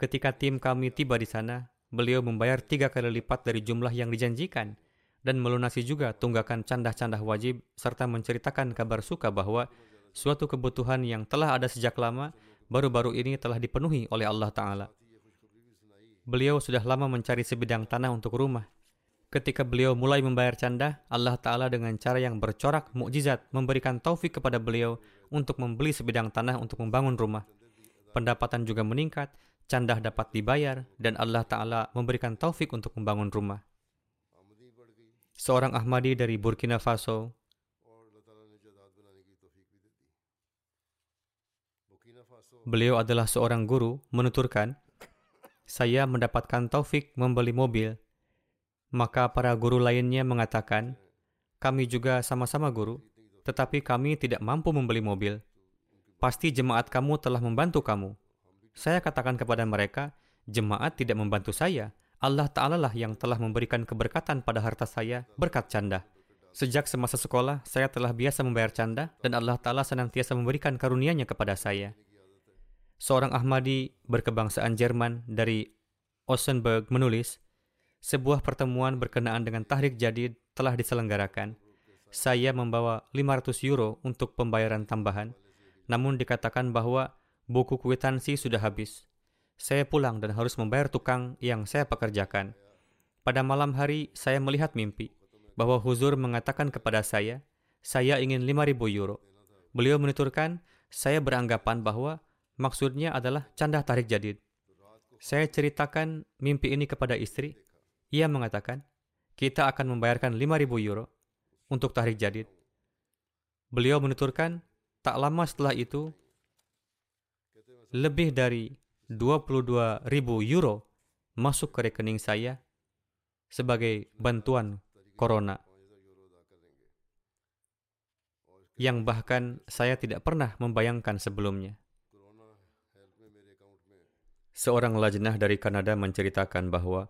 Ketika tim kami tiba di sana, beliau membayar tiga kali lipat dari jumlah yang dijanjikan dan melunasi juga tunggakan candah-candah wajib serta menceritakan kabar suka bahwa suatu kebutuhan yang telah ada sejak lama baru-baru ini telah dipenuhi oleh Allah Ta'ala. Beliau sudah lama mencari sebidang tanah untuk rumah. Ketika beliau mulai membayar candah, Allah Ta'ala dengan cara yang bercorak mukjizat memberikan taufik kepada beliau untuk membeli sebidang tanah untuk membangun rumah. Pendapatan juga meningkat, candah dapat dibayar, dan Allah Ta'ala memberikan taufik untuk membangun rumah. Seorang Ahmadi dari Burkina Faso . Beliau adalah seorang guru, menuturkan, saya mendapatkan taufik membeli mobil. Maka para guru lainnya mengatakan, kami juga sama-sama guru, tetapi kami tidak mampu membeli mobil. Pasti jemaat kamu telah membantu kamu. Saya katakan kepada mereka, jemaat tidak membantu saya. Allah Ta'ala lah yang telah memberikan keberkatan pada harta saya berkat candah. Sejak semasa sekolah, saya telah biasa membayar candah dan Allah Ta'ala senantiasa memberikan karunia-Nya kepada saya. Seorang Ahmadi berkebangsaan Jerman dari Arsanbek menulis, sebuah pertemuan berkenaan dengan Tahrik Jadid telah diselenggarakan. Saya membawa lima ratus euro untuk pembayaran tambahan, namun dikatakan bahwa buku kwitansi sudah habis. Saya pulang dan harus membayar tukang yang saya pekerjakan. Pada malam hari, saya melihat mimpi bahwa Huzur mengatakan kepada saya, saya ingin lima ribu euro. Beliau menuturkan, saya beranggapan bahwa maksudnya adalah candah Tahrik Jadid. Saya ceritakan mimpi ini kepada istri. Ia mengatakan, kita akan membayarkan lima ribu euro untuk Tahrik Jadid. Beliau menuturkan, tak lama setelah itu, lebih dari dua puluh dua ribu euro masuk ke rekening saya sebagai bantuan corona, yang bahkan saya tidak pernah membayangkan sebelumnya. Seorang lajnah dari Kanada menceritakan bahwa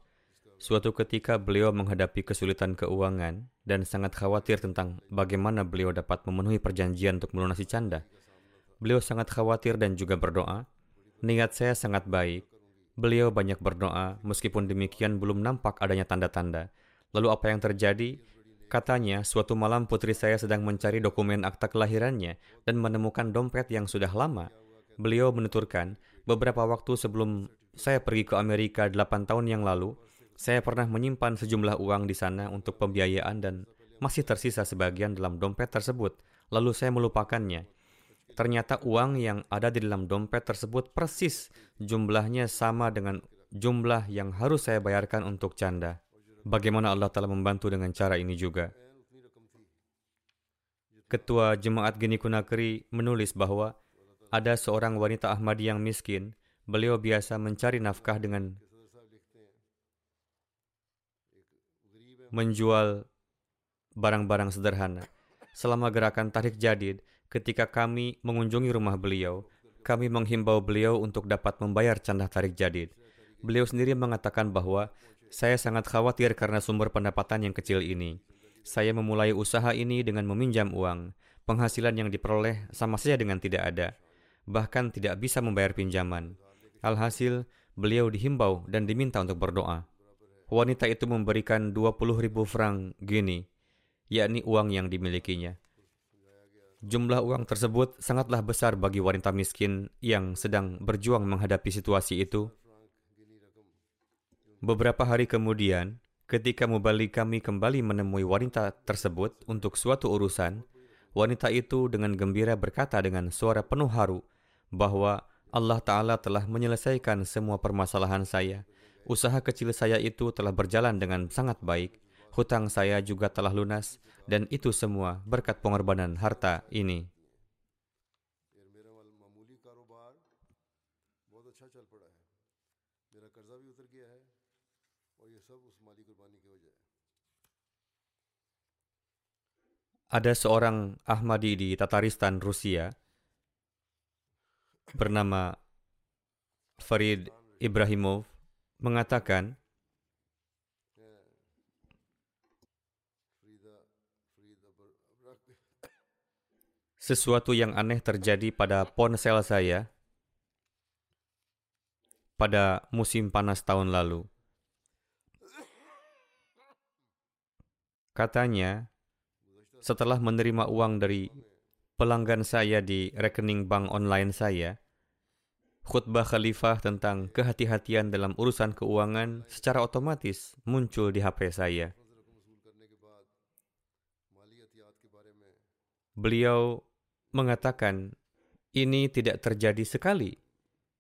suatu ketika beliau menghadapi kesulitan keuangan dan sangat khawatir tentang bagaimana beliau dapat memenuhi perjanjian untuk melunasi candah. Beliau sangat khawatir dan juga berdoa. Niat saya sangat baik. Beliau banyak berdoa, meskipun demikian belum nampak adanya tanda-tanda. Lalu apa yang terjadi? Katanya, suatu malam putri saya sedang mencari dokumen akta kelahirannya dan menemukan dompet yang sudah lama. Beliau menuturkan, beberapa waktu sebelum saya pergi ke Amerika delapan tahun yang lalu, saya pernah menyimpan sejumlah uang di sana untuk pembiayaan dan masih tersisa sebagian dalam dompet tersebut. Lalu saya melupakannya. Ternyata uang yang ada di dalam dompet tersebut persis jumlahnya sama dengan jumlah yang harus saya bayarkan untuk canda. Bagaimana Allah Ta'ala membantu dengan cara ini juga. Ketua Jemaat Gini Kunakri menulis bahwa ada seorang wanita Ahmadi yang miskin. Beliau biasa mencari nafkah dengan menjual barang-barang sederhana. Selama gerakan Tahrik Jadid, ketika kami mengunjungi rumah beliau, kami menghimbau beliau untuk dapat membayar candah Tahrik Jadid. Beliau sendiri mengatakan bahwa, saya sangat khawatir karena sumber pendapatan yang kecil ini. Saya memulai usaha ini dengan meminjam uang. Penghasilan yang diperoleh sama saja dengan tidak ada. Bahkan tidak bisa membayar pinjaman. Alhasil, beliau dihimbau dan diminta untuk berdoa. Wanita itu memberikan dua puluh ribu franc Guinea, yakni uang yang dimilikinya. Jumlah uang tersebut sangatlah besar bagi wanita miskin yang sedang berjuang menghadapi situasi itu. Beberapa hari kemudian, ketika Mubalik kami kembali menemui wanita tersebut untuk suatu urusan, wanita itu dengan gembira berkata dengan suara penuh haru, bahwa Allah Ta'ala telah menyelesaikan semua permasalahan saya. Usaha kecil saya itu telah berjalan dengan sangat baik. Hutang saya juga telah lunas, dan itu semua berkat pengorbanan harta ini. Ada seorang Ahmadi di Tataristan, Rusia, bernama Farid Ibrahimov, mengatakan, sesuatu yang aneh terjadi pada ponsel saya pada musim panas tahun lalu. Katanya, setelah menerima uang dari pelanggan saya di rekening bank online saya, khutbah khalifah tentang kehati-hatian dalam urusan keuangan secara otomatis muncul di H P saya. Beliau mengatakan, ini tidak terjadi sekali,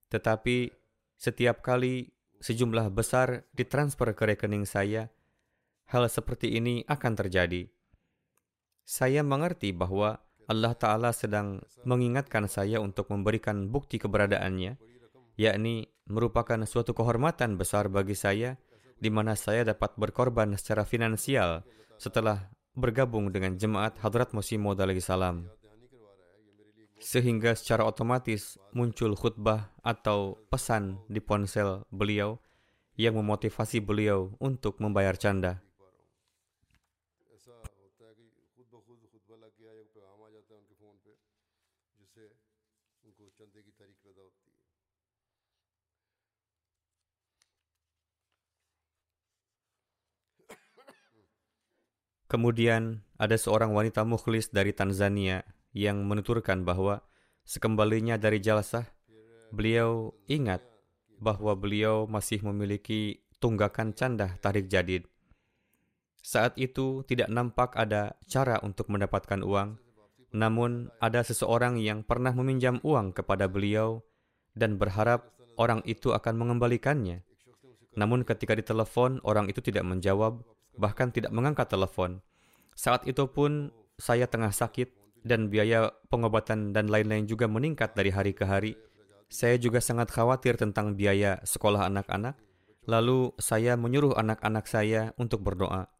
tetapi setiap kali sejumlah besar ditransfer ke rekening saya, hal seperti ini akan terjadi. Saya mengerti bahwa Allah Ta'ala sedang mengingatkan saya untuk memberikan bukti keberadaannya, yakni merupakan suatu kehormatan besar bagi saya, di mana saya dapat berkorban secara finansial setelah bergabung dengan jemaat Hadrat Musimodalai Salam. Sehingga secara otomatis muncul khutbah atau pesan di ponsel beliau yang memotivasi beliau untuk membayar canda. Kemudian, ada seorang wanita mukhlis dari Tanzania yang menuturkan bahwa sekembalinya dari jalsah, beliau ingat bahwa beliau masih memiliki tunggakan candah Tahrik Jadid. Saat itu tidak nampak ada cara untuk mendapatkan uang, namun ada seseorang yang pernah meminjam uang kepada beliau dan berharap orang itu akan mengembalikannya. Namun ketika ditelepon, orang itu tidak menjawab, bahkan tidak mengangkat telepon. Saat itu pun saya tengah sakit dan biaya pengobatan dan lain-lain juga meningkat dari hari ke hari. Saya juga sangat khawatir tentang biaya sekolah anak-anak. Lalu saya menyuruh anak-anak saya untuk berdoa.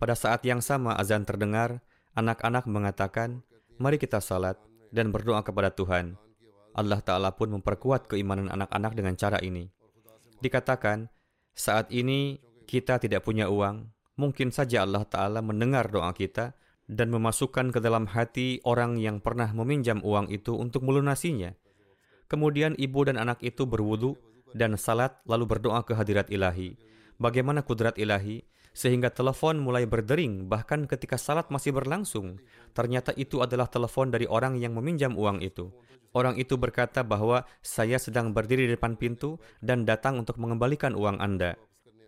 Pada saat yang sama azan terdengar, anak-anak mengatakan, mari kita salat dan berdoa kepada Tuhan. Allah Ta'ala pun memperkuat keimanan anak-anak dengan cara ini. Dikatakan, saat ini kita tidak punya uang, mungkin saja Allah Ta'ala mendengar doa kita dan memasukkan ke dalam hati orang yang pernah meminjam uang itu untuk melunasinya. Kemudian ibu dan anak itu berwudu dan salat lalu berdoa ke hadirat ilahi. Bagaimana kudrat ilahi? Sehingga telepon mulai berdering bahkan ketika salat masih berlangsung. Ternyata itu adalah telepon dari orang yang meminjam uang itu. Orang itu berkata bahwa saya sedang berdiri di depan pintu dan datang untuk mengembalikan uang Anda.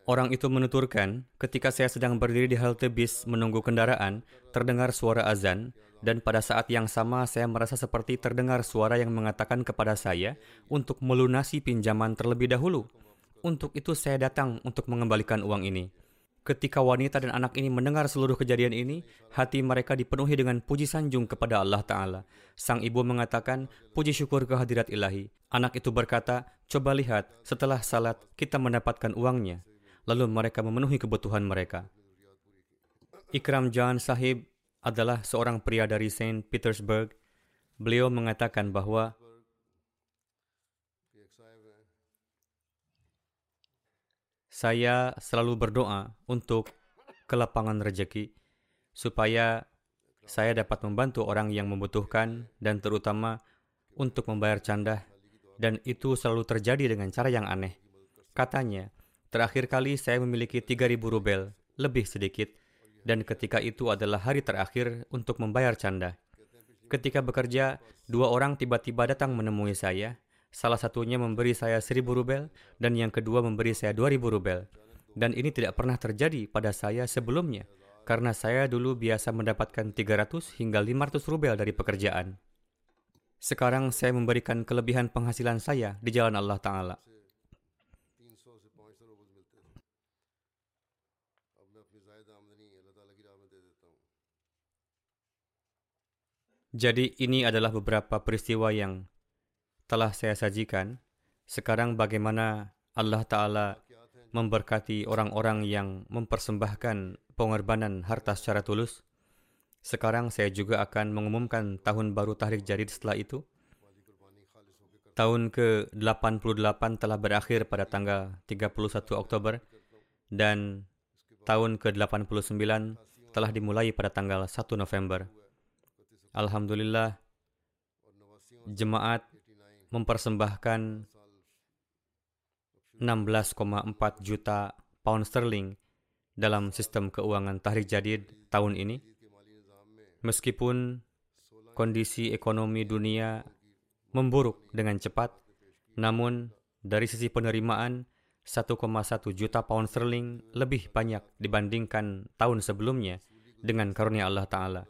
Orang itu menuturkan, ketika saya sedang berdiri di halte bis menunggu kendaraan, terdengar suara azan, dan pada saat yang sama saya merasa seperti terdengar suara yang mengatakan kepada saya untuk melunasi pinjaman terlebih dahulu. Untuk itu saya datang untuk mengembalikan uang ini. Ketika wanita dan anak ini mendengar seluruh kejadian ini, hati mereka dipenuhi dengan puji sanjung kepada Allah Ta'ala. Sang ibu mengatakan, puji syukur kehadirat ilahi. Anak itu berkata, coba lihat, setelah salat kita mendapatkan uangnya. Lalu mereka memenuhi kebutuhan mereka. Ikram Jan sahib adalah seorang pria dari Saint Petersburg. Beliau mengatakan bahwa saya selalu berdoa untuk kelapangan rejeki supaya saya dapat membantu orang yang membutuhkan dan terutama untuk membayar candah, dan itu selalu terjadi dengan cara yang aneh. Katanya, terakhir kali saya memiliki tiga ribu rubel, lebih sedikit, dan ketika itu adalah hari terakhir untuk membayar canda. Ketika bekerja, dua orang tiba-tiba datang menemui saya. Salah satunya memberi saya seribu rubel, dan yang kedua memberi saya dua ribu rubel. Dan ini tidak pernah terjadi pada saya sebelumnya, karena saya dulu biasa mendapatkan tiga ratus hingga lima ratus rubel dari pekerjaan. Sekarang saya memberikan kelebihan penghasilan saya di jalan Allah Ta'ala. Jadi ini adalah beberapa peristiwa yang telah saya sajikan. Sekarang bagaimana Allah Ta'ala memberkati orang-orang yang mempersembahkan pengorbanan harta secara tulus. Sekarang saya juga akan mengumumkan tahun baru Tahrik Jadid setelah itu. Tahun ke delapan puluh delapan telah berakhir pada tanggal tiga puluh satu Oktober dan tahun ke delapan puluh sembilan telah dimulai pada tanggal satu November. Alhamdulillah, jemaat mempersembahkan enam belas koma empat juta pound sterling dalam sistem keuangan Tahrik Jadid tahun ini. Meskipun kondisi ekonomi dunia memburuk dengan cepat, namun dari sisi penerimaan, satu koma satu juta pound sterling lebih banyak dibandingkan tahun sebelumnya dengan karunia Allah Ta'ala,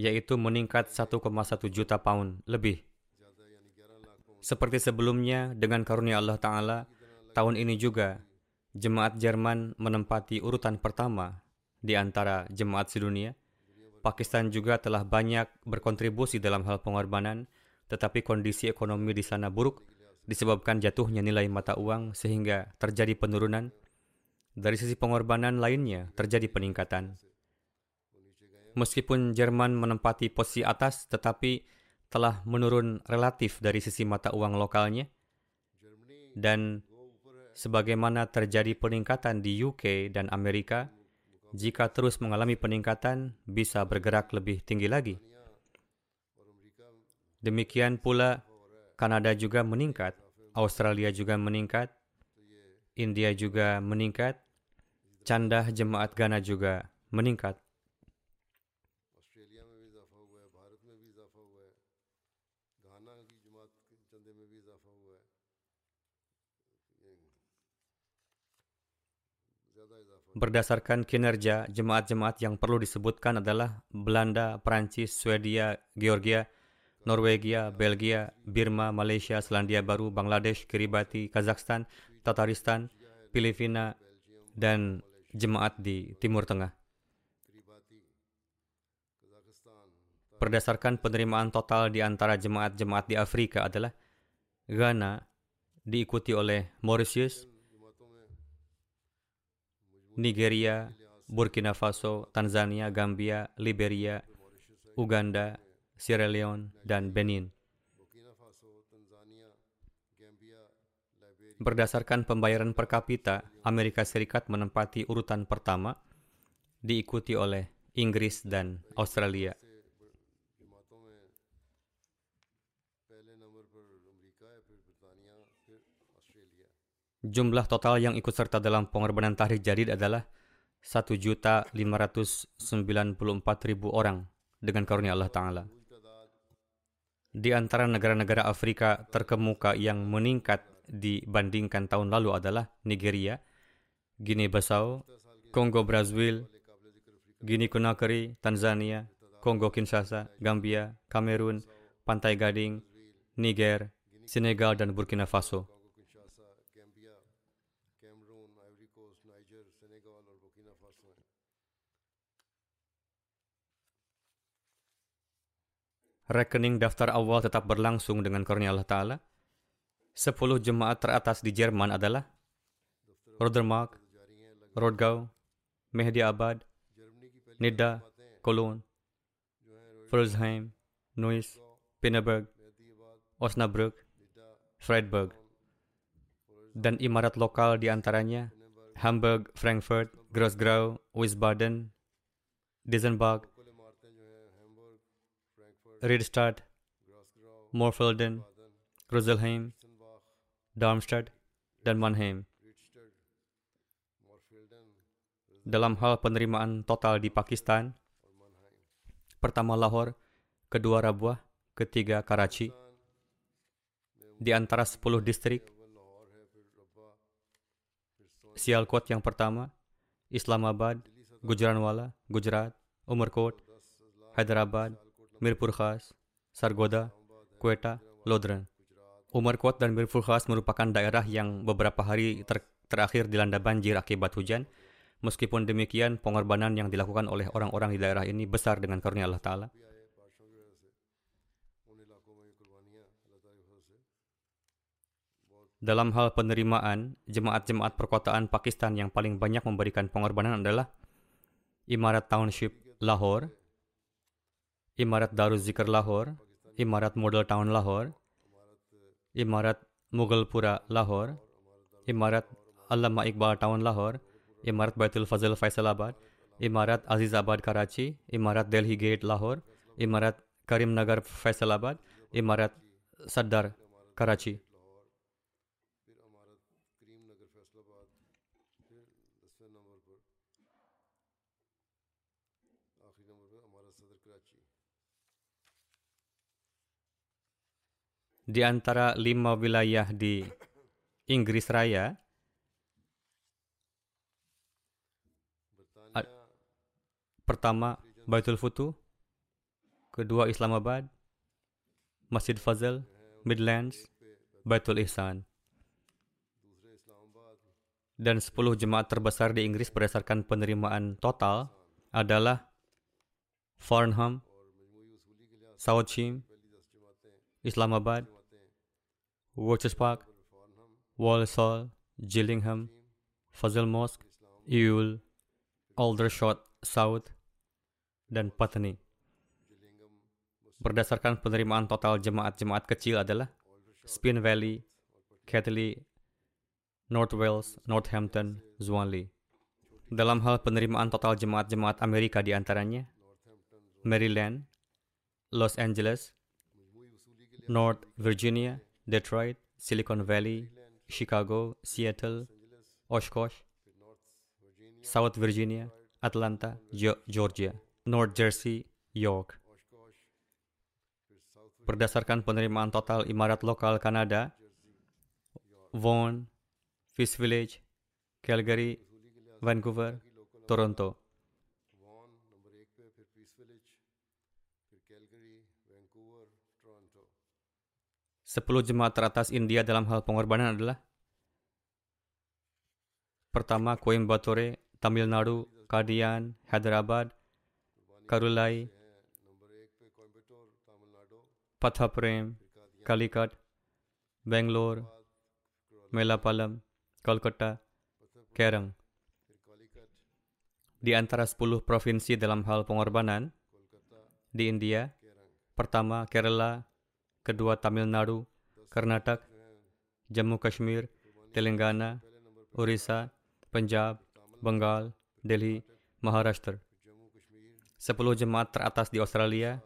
yaitu meningkat satu koma satu juta pound lebih. Seperti sebelumnya, dengan karunia Allah Ta'ala, tahun ini juga jemaat Jerman menempati urutan pertama di antara jemaat sedunia. Pakistan juga telah banyak berkontribusi dalam hal pengorbanan, tetapi kondisi ekonomi di sana buruk disebabkan jatuhnya nilai mata uang sehingga terjadi penurunan. Dari sisi pengorbanan lainnya, terjadi peningkatan. Meskipun Jerman menempati posisi atas, tetapi telah menurun relatif dari sisi mata uang lokalnya, dan sebagaimana terjadi peningkatan di U K dan Amerika, jika terus mengalami peningkatan, bisa bergerak lebih tinggi lagi. Demikian pula, Kanada juga meningkat, Australia juga meningkat, India juga meningkat, candah jemaat Ghana juga meningkat. Berdasarkan kinerja, jemaat-jemaat yang perlu disebutkan adalah Belanda, Perancis, Swedia, Georgia, Norwegia, Belgia, Birma, Malaysia, Selandia Baru, Bangladesh, Kiribati, Kazakhstan, Tataristan, Filipina, dan jemaat di Timur Tengah. Berdasarkan penerimaan total di antara jemaat-jemaat di Afrika adalah Ghana, diikuti oleh Mauritius, Nigeria, Burkina Faso, Tanzania, Gambia, Liberia, Uganda, Sierra Leone, dan Benin. Berdasarkan pembayaran per kapita, Amerika Serikat menempati urutan pertama, diikuti oleh Inggris dan Australia. Jumlah total yang ikut serta dalam pengorbanan Tahrik Jadid adalah satu juta lima ratus sembilan puluh empat ribu orang dengan karunia Allah Ta'ala. Di antara negara-negara Afrika terkemuka yang meningkat dibandingkan tahun lalu adalah Nigeria, Guinea-Bissau, Kongo-Brazzaville, Guinea-Conakry, Tanzania, Kongo-Kinshasa, Gambia, Kamerun, Pantai Gading, Niger, Senegal, dan Burkina Faso. Rekening daftar awal tetap berlangsung dengan karunia Allah Ta'ala. Sepuluh jemaat teratas di Jerman adalah Rodermark, Rodgau, Mehdiabad, Nidda, Cologne, Fulzheim, Neuss, Pinneberg, Osnabrück, Freiburg. Dan imarat lokal di antaranya Hamburg, Frankfurt, Grossgrau, Wiesbaden, Dizenbach, Riedstadt, Morfelden, Roselheim, Darmstadt, dan Mannheim. Dalam hal penerimaan total di Pakistan, pertama Lahore, kedua Rabwah, ketiga Karachi. Di antara sepuluh distrik, Sialkot yang pertama, Islamabad, Gujranwala, Gujarat, Umerkot, Hyderabad, Mirpur Khas, Sargoda, Quetta, Lodran. Umerkot dan Mirpur Khas merupakan daerah yang beberapa hari ter- terakhir dilanda banjir akibat hujan. Meskipun demikian, pengorbanan yang dilakukan oleh orang-orang di daerah ini besar dengan karunia Allah Ta'ala. Dalam hal penerimaan, jemaat-jemaat perkotaan Pakistan yang paling banyak memberikan pengorbanan adalah Imarat Township Lahore, Imarat Daruz Zikr Lahore, Imarat Model Town Lahore, Imarat Mughalpura Lahore, Imarat Allama Iqbal Town Lahore, Imarat Baitul Fazl Faisalabad, Imarat Azizabad Karachi, Imarat Delhi Gate Lahore, Imarat Karimnagar Faisalabad, Imarat Saddar Karachi. Di antara lima wilayah di Inggris Raya, A- pertama Baitul Futu, kedua Islamabad, Masjid Fazl, Midlands, Baitul Ihsan. Dan sepuluh jemaat terbesar di Inggris berdasarkan penerimaan total adalah Farnham, Southam, Islamabad, Watches Park, Walsall, Gillingham, Fazl Mosque, Ewell, Aldershot South, dan Pattani. Berdasarkan penerimaan total jemaat-jemaat kecil adalah Spin Valley, Ketley, North Wales, Northampton, Swanley. Dalam hal penerimaan total jemaat-jemaat Amerika di antaranya Maryland, Los Angeles, North Virginia, Detroit, Silicon Valley, Chicago, Seattle, Oshkosh, South Virginia, Atlanta, Georgia, North Jersey, York. Berdasarkan penerimaan total imarat lokal Kanada, Vaughan, Fish Village, Calgary, Vancouver, Toronto. Sepuluh jemaat teratas India dalam hal pengorbanan adalah pertama Coimbatore, Tamil Nadu, Kadian, Hyderabad, Karulai, Pathaprem, Calicut, Bangalore, Melapalam, Kolkata, Kerang. Di antara sepuluh provinsi dalam hal pengorbanan di India, pertama Kerala, kedua Tamil Nadu, Karnataka, Jammu Kashmir, Telangana, Orissa, Punjab, Bengal, Delhi, Maharashtra. Sepuluh jemaat teratas di Australia,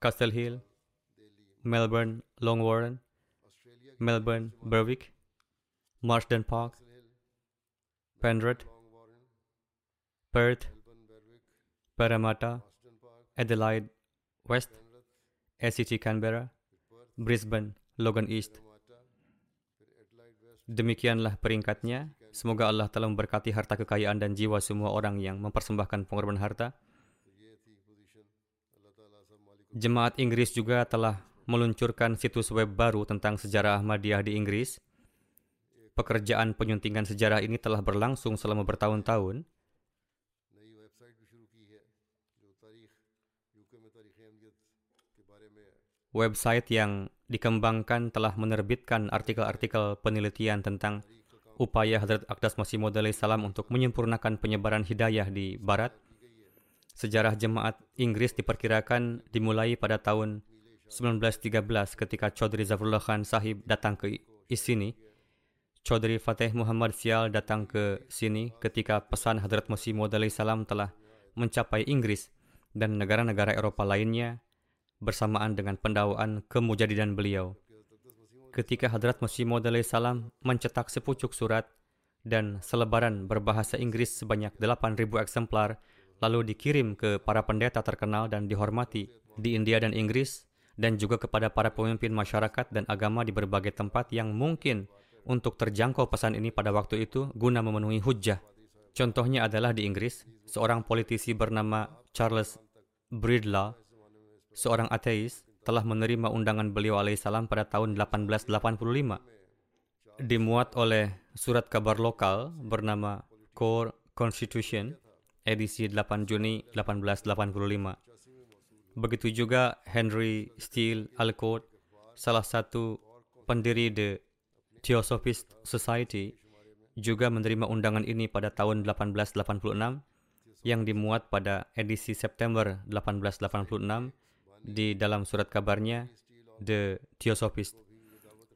Castle Hill, Melbourne, Longwarren, Melbourne, Berwick, Marsden Park, Penrith, Perth, Parramatta, Adelaide West, A C T Canberra, Brisbane, Logan East. Demikianlah peringkatnya. Semoga Allah telah memberkati harta kekayaan dan jiwa semua orang yang mempersembahkan pengorbanan harta. Jemaat Inggris juga telah meluncurkan situs web baru tentang sejarah Ahmadiyah di Inggris. Pekerjaan penyuntingan sejarah ini telah berlangsung selama bertahun-tahun. Website yang dikembangkan telah menerbitkan artikel-artikel penelitian tentang upaya Hadrat Akdash Musimodalai Salam untuk menyempurnakan penyebaran hidayah di Barat. Sejarah jemaat Inggris diperkirakan dimulai pada tahun seribu sembilan ratus tiga belas ketika Chaudhry Zafarullah Khan Sahib datang ke sini. Chaudhry Fateh Muhammad Sial datang ke sini ketika pesan Hadrat Musimodalai Salam telah mencapai Inggris dan negara-negara Eropa lainnya, bersamaan dengan pendakwaan kemujadidan beliau. Ketika Hadrat Musimodalai Salam mencetak sepucuk surat dan selebaran berbahasa Inggris sebanyak delapan ribu eksemplar, lalu dikirim ke para pendeta terkenal dan dihormati di India dan Inggris, dan juga kepada para pemimpin masyarakat dan agama di berbagai tempat yang mungkin untuk terjangkau pesan ini pada waktu itu guna memenuhi hujjah. Contohnya adalah di Inggris, seorang politisi bernama Charles Bradlaugh, seorang ateis, telah menerima undangan beliau alaihissalam pada tahun delapan belas delapan puluh lima. Dimuat oleh surat kabar lokal bernama Core Constitution, edisi delapan Juni delapan belas delapan puluh lima. Begitu juga Henry Steele Alcott, salah satu pendiri The Theosophist Society juga menerima undangan ini pada tahun delapan belas delapan puluh enam yang dimuat pada edisi September delapan belas delapan puluh enam di dalam surat kabarnya The Theosophist.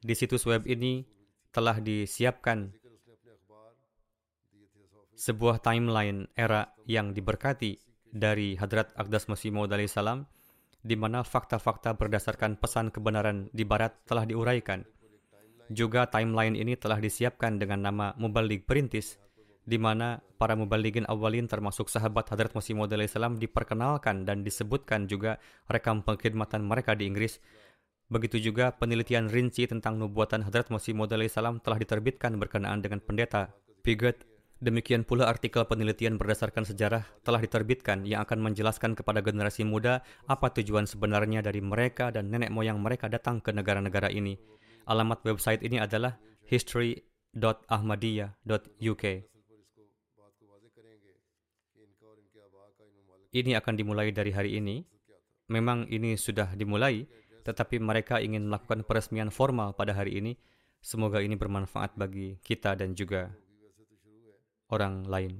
Di situs web ini telah disiapkan sebuah timeline era yang diberkati dari Hadrat Akdash Masih Mau'ud Salam, di mana fakta-fakta berdasarkan pesan kebenaran di Barat telah diuraikan. Juga timeline ini telah disiapkan dengan nama Mubalig Perintis, di mana para Mubaligin Awalin termasuk sahabat Hadrat Masih Mau'ud Salam diperkenalkan dan disebutkan juga rekam pengkhidmatan mereka di Inggris. Begitu juga penelitian rinci tentang nubuatan Hadrat Masih Mau'ud Salam telah diterbitkan berkenaan dengan pendeta Pigot. Demikian pula artikel penelitian berdasarkan sejarah telah diterbitkan yang akan menjelaskan kepada generasi muda apa tujuan sebenarnya dari mereka dan nenek moyang mereka datang ke negara-negara ini. Alamat website ini adalah history dot ahmadiyya dot u k. Ini akan dimulai dari hari ini. Memang ini sudah dimulai, tetapi mereka ingin melakukan peresmian formal pada hari ini. Semoga ini bermanfaat bagi kita dan juga orang lain.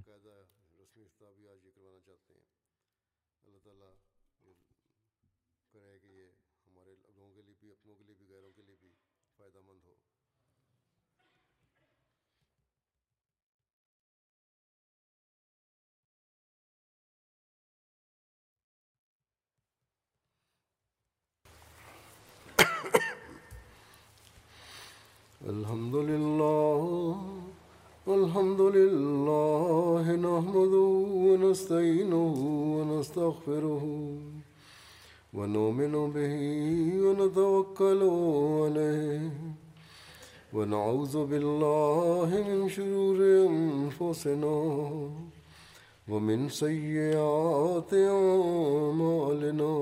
Alhamdulillah. الحمد لله نحمده ونستعينه ونستغفره ونؤمن به ونتوكل عليه ونعوذ بالله من شرور أنفسنا ومن سيئات أعمالنا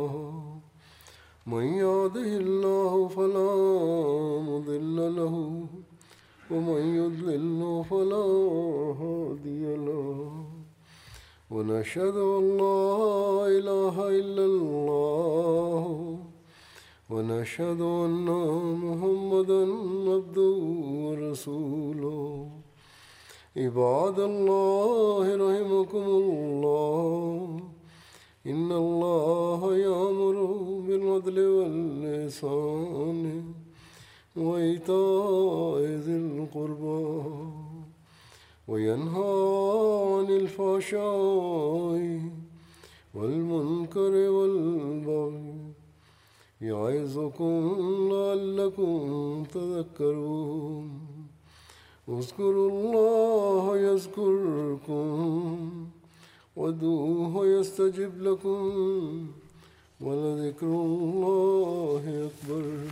من يهده الله فلا مضل له ومن يضلل فلا هادي له ونشهد أن لا إله إلا الله ونشهد أن محمدا عبده ورسوله عباد الله رحمكم الله إن الله يأمر بالعدل والإحسان وإيتاء ذي القربى وينهى عن الفحشاء والمنكر والبغي يعظكم لعلكم تذكرون اذكروا الله يذكركم وادعوه يستجب لكم ولذكر الله أكبر